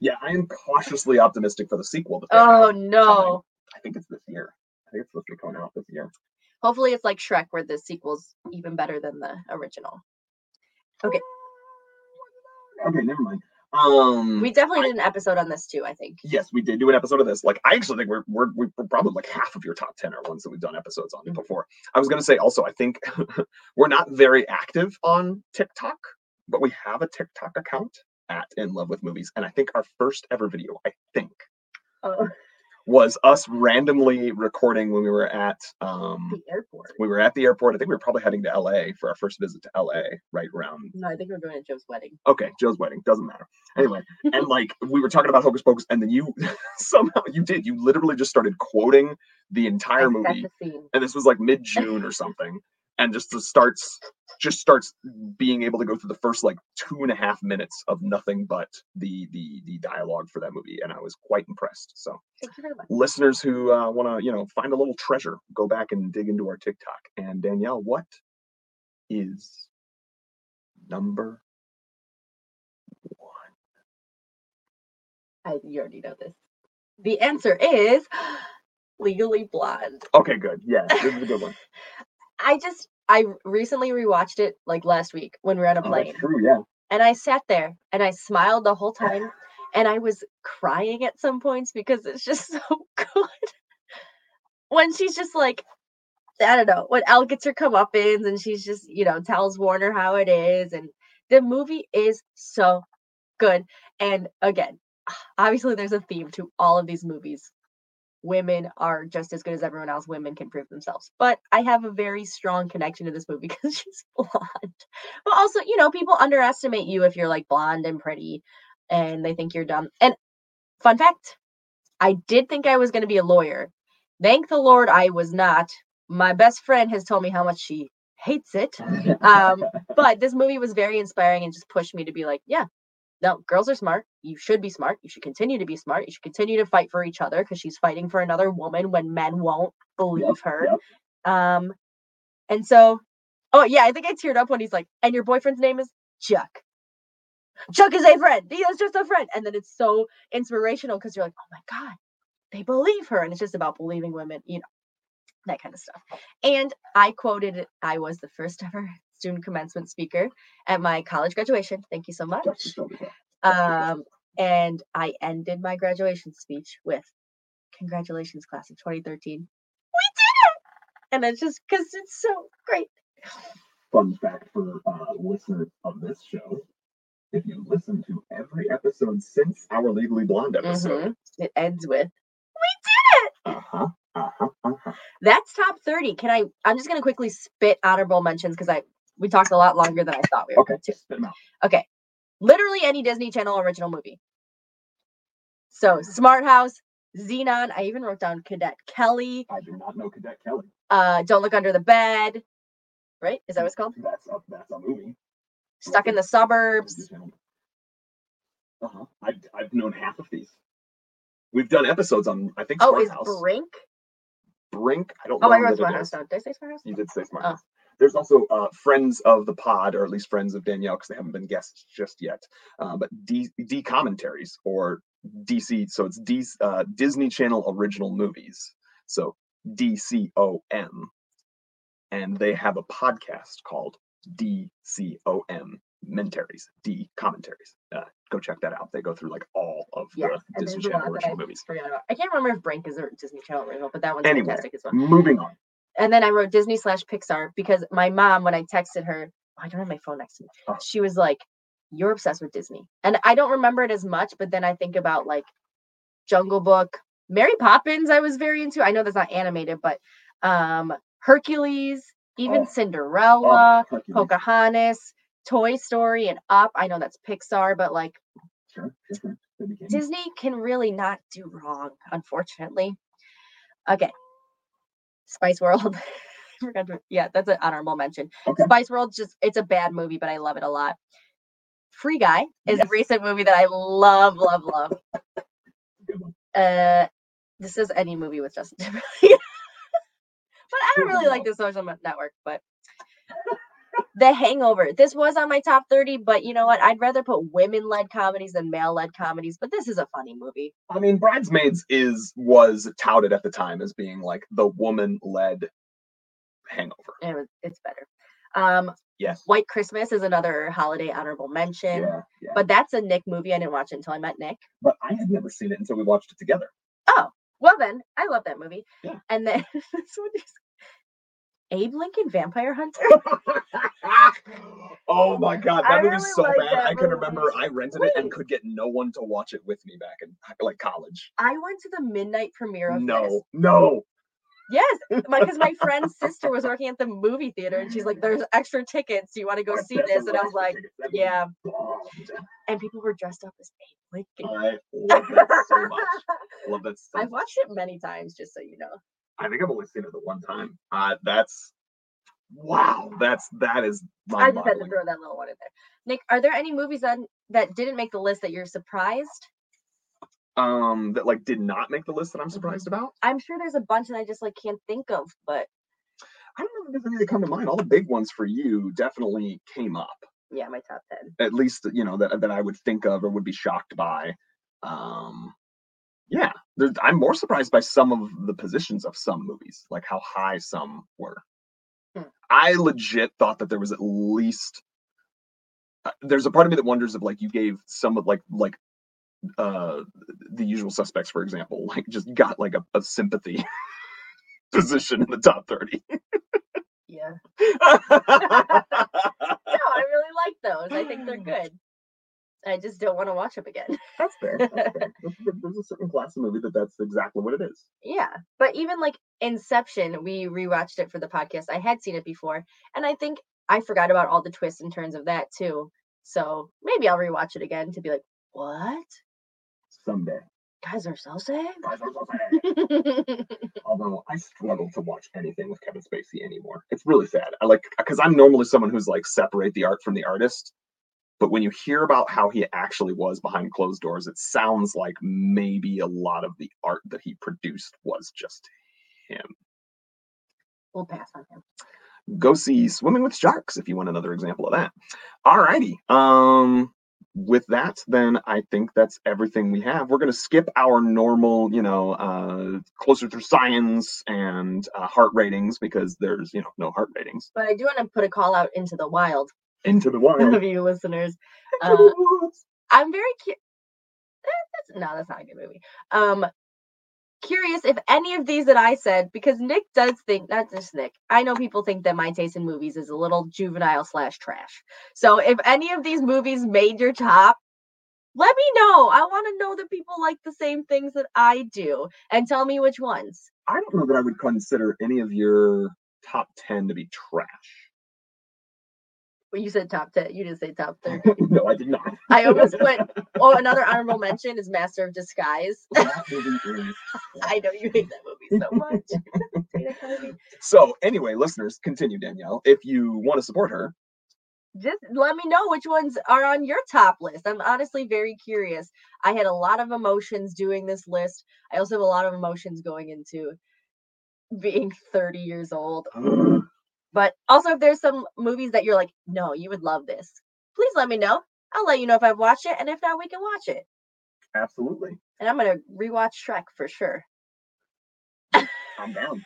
Yeah, I am cautiously optimistic for the sequel. Oh, no. I think it's this year. I think it's supposed to be coming out this year. Hopefully it's like Shrek, where the sequel's even better than the original. Okay. Okay, never mind. Um, we definitely I, did an episode on this too, I think. Yes, we did do an episode of this. Like, I actually think we're we're, we're probably like half of your top ten are ones that we've done episodes on mm-hmm. before. I was going to say also, I think we're not very active on TikTok, but we have a TikTok account at In Love With Movies. And I think our first ever video, I think, oh. was us randomly recording when we were at um, the airport. We were at the airport. I think we were probably heading to L A for our first visit to L A, right around. No, I think we were going to Joe's wedding. Okay, Joe's wedding. Doesn't matter. Anyway, and like we were talking about Hocus Pocus, and then you somehow you did. You literally just started quoting the entire I movie, the and this was like mid-June or something, and just to starts just starts being able to go through the first like two and a half minutes of nothing but the the the dialogue for that movie, and I was quite impressed. So thank you very much. Listeners who uh, want to, you know, find a little treasure, go back and dig into our TikTok. And Danielle, what is number one? I you already know this. The answer is Legally Blonde. Okay, good. Yeah, this is a good one. I just I recently rewatched it like last week when we were on a plane. Oh, that's true, yeah. And I sat there and I smiled the whole time, and I was crying at some points because it's just so good. When she's just like, I don't know, when Al gets her comeuppance and she's just, you know, tells Warner how it is, and the movie is so good. And again, obviously there's a theme to all of these movies. Women are just as good as everyone else. Women can prove themselves. But I have a very strong connection to this movie because she's blonde. But also, you know, people underestimate you if you're like blonde and pretty and they think you're dumb. And fun fact, I did think I was going to be a lawyer. Thank the Lord I was not. My best friend has told me how much she hates it. Um, but this movie was very inspiring and just pushed me to be like, yeah. No, girls are smart. You should be smart. You should continue to be smart. You should continue to fight for each other because she's fighting for another woman when men won't believe yep, her. Yep. Um, and so, oh yeah, I think I teared up when he's like, and your boyfriend's name is Chuck. Chuck is a friend. He is just a friend. And then it's so inspirational because you're like, oh my God, they believe her. And it's just about believing women, you know, that kind of stuff. And I quoted it. I was the first ever student commencement speaker at my college graduation. Thank you so much. Um, and I ended my graduation speech with, congratulations, class of twenty thirteen. We did it! And it's just because it's so great. Fun fact for uh, listeners of this show, if you listen to every episode since our Legally Blonde episode, mm-hmm. it ends with, we did it! Uh-huh. Uh-huh. Uh-huh. That's top thirty. Can I, I'm just going to quickly spit honorable mentions because I, We talked a lot longer than I thought we were okay, going to. Okay. Literally any Disney Channel original movie. So, Smart House, Xenon. I even wrote down Cadet Kelly. I do not know Cadet Kelly. Uh, Don't Look Under the Bed. Right? Is that what it's called? That's a, that's a movie. Stuck in the Suburbs. Uh-huh. I've, I've known half of these. We've done episodes on, I think, Smart House. Oh, is House. Brink? Brink? I don't know. Oh, I wrote Smart House down. Did I say Smart House? You did say Smart oh. House. There's also uh, friends of the pod, or at least friends of Danielle, because they haven't been guests just yet. Uh, but D, D commentaries or D C, so it's D, uh, Disney Channel Original Movies, so D C O M, and they have a podcast called D C O M Mentaries, D commentaries. Uh, go check that out. They go through like all of yeah, the Disney Channel original I movies. I can't remember if Brink is a Disney Channel original, but that one's anyway, fantastic as well. Moving on. And then I wrote Disney slash Pixar because my mom, when I texted her, oh, I don't have my phone next to me. Oh. She was like, you're obsessed with Disney. And I don't remember it as much, but then I think about like Jungle Book, Mary Poppins I was very into. I know that's not animated, but um, Hercules, even oh. Cinderella, oh, Pocahontas, Toy Story, and Up. I know that's Pixar, but like sure. Sure. Disney can really not do wrong, unfortunately. Okay. Spice World. Yeah, that's an honorable mention. Okay. Spice World, just it's a bad movie, but I love it a lot. Free Guy is yes. a recent movie that I love, love, love. Good one. Uh, this is any movie with Justin Timberlake. But I don't really like the social network, but The Hangover. This was on my top thirty, but you know what? I'd rather put women-led comedies than male-led comedies, but this is a funny movie. I mean, Bridesmaids is was touted at the time as being like the woman-led hangover. It was, it's better. Um, yes. White Christmas is another holiday honorable mention. Yeah, yeah. But that's a Nick movie I didn't watch until I met Nick. But I had never seen it until we watched it together. Oh, well then, I love that movie. Yeah. And then this one is Abe Lincoln Vampire Hunter. Oh my God, that I movie's really so like bad. I can movie. remember I rented Wait. it and could get no one to watch it with me back in like college. I went to the midnight premiere of No, this. no. Yes, because my, my friend's sister was working at the movie theater, and she's like, "There's extra tickets. Do you want to go see this?" And I was like, "Yeah." And people were dressed up as Abe Lincoln. I love that so much. Love that so much. I've watched it many times, just so you know. I think I've only seen it the one time. Uh, that's wow. That's that is. I just had to throw that little one in there. Nick, are there any movies that that didn't make the list that you're surprised? Um, that like did not make the list that I'm surprised about. I'm sure there's a bunch that I just like can't think of, but I don't know if there's any that come to mind. All the big ones for you definitely came up. Yeah, my top ten. At least, you know, that that I would think of or would be shocked by. Um, yeah, there's, I'm more surprised by some of the positions of some movies, like how high some were. Hmm. I legit thought that there was at least. Uh, there's a part of me that wonders if like you gave some of like like. uh The Usual Suspects, for example, like just got like a, a sympathy position in the top thirty. Yeah. No, I really like those. I think they're good. I just don't want to watch them again. That's fair. That's fair. There's a certain class of movie that that's exactly what it is. Yeah, but even like Inception, we rewatched it for the podcast. I had seen it before, and I think I forgot about all the twists and turns of that too. So maybe I'll rewatch it again to be like, what? Someday. Guys are so sad. Guys are so sad. Although I struggle to watch anything with Kevin Spacey anymore. It's really sad. I like because I'm normally someone who's like separate the art from the artist. But when you hear about how he actually was behind closed doors, it sounds like maybe a lot of the art that he produced was just him. We'll pass on him. Go see Swimming with Sharks if you want another example of that. All righty. Um. With that, then I think that's everything we have. We're going to skip our normal, you know, uh, closer to science and uh, heart ratings because there's, you know, no heart ratings. But I do want to put a call out into the wild. Into the wild. Some of you listeners. Uh, I'm very curious. That, no, that's not a good movie. Um, curious if any of these that I said, because Nick does think, not just Nick, I know people think that my taste in movies is a little juvenile slash trash. So if any of these movies made your top, let me know. I want to know that people like the same things that I do and tell me which ones. I don't know that I would consider any of your top ten to be trash. Well, you said top ten. You didn't say top thirty. No, I did not. I almost went. Oh, another honorable mention is Master of Disguise. That movie is... I know you hate that movie so much. So anyway, listeners, continue, Danielle. If you want to support her, just let me know which ones are on your top list. I'm honestly very curious. I had a lot of emotions doing this list. I also have a lot of emotions going into being thirty years old. But also, if there's some movies that you're like, no, you would love this, please let me know. I'll let you know if I've watched it. And if not, we can watch it. Absolutely. And I'm going to rewatch Shrek for sure. I'm down.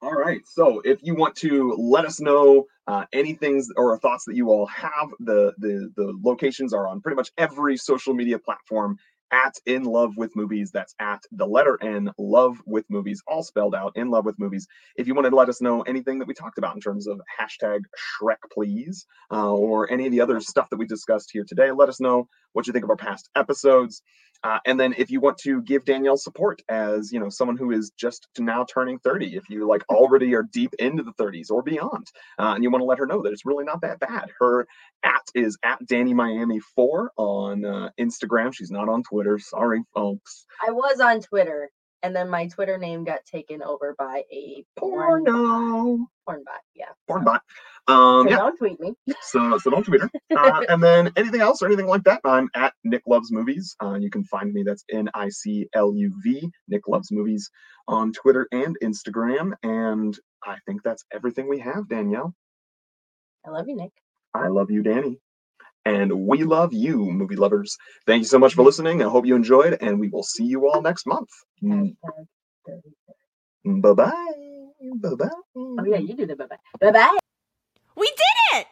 All right. So if you want to let us know uh, any things or thoughts that you all have, the, the, the locations are on pretty much every social media platform. At In Love With Movies. That's at the letter N, Love With Movies, all spelled out, In Love With Movies. If you wanted to let us know anything that we talked about in terms of hashtag Shrek Please, uh, or any of the other stuff that we discussed here today, let us know what you think of our past episodes. Uh, and then if you want to give Danielle support as, you know, someone who is just now turning thirty, if you like already are deep into the thirties or beyond, uh, and you want to let her know that it's really not that bad. Her at is at Danny Miami four on uh, Instagram. She's not on Twitter. Sorry, folks. I was on Twitter, and then my Twitter name got taken over by a porn Porno. Porn bot, yeah. Porn bot. Um, so yeah. Don't tweet me. so, so don't tweet her. Uh, and then anything else or anything like that, I'm at Nick Loves Movies. Uh, you can find me. That's N I C L U V, Nick Loves Movies, on Twitter and Instagram. And I think that's everything we have, Danielle. I love you, Nick. I love you, Danny. And we love you, movie lovers. Thank you so much for listening. I hope you enjoyed, and we will see you all next month. Bye-bye. Bye-bye. Oh, yeah, you do the bye-bye. Bye-bye.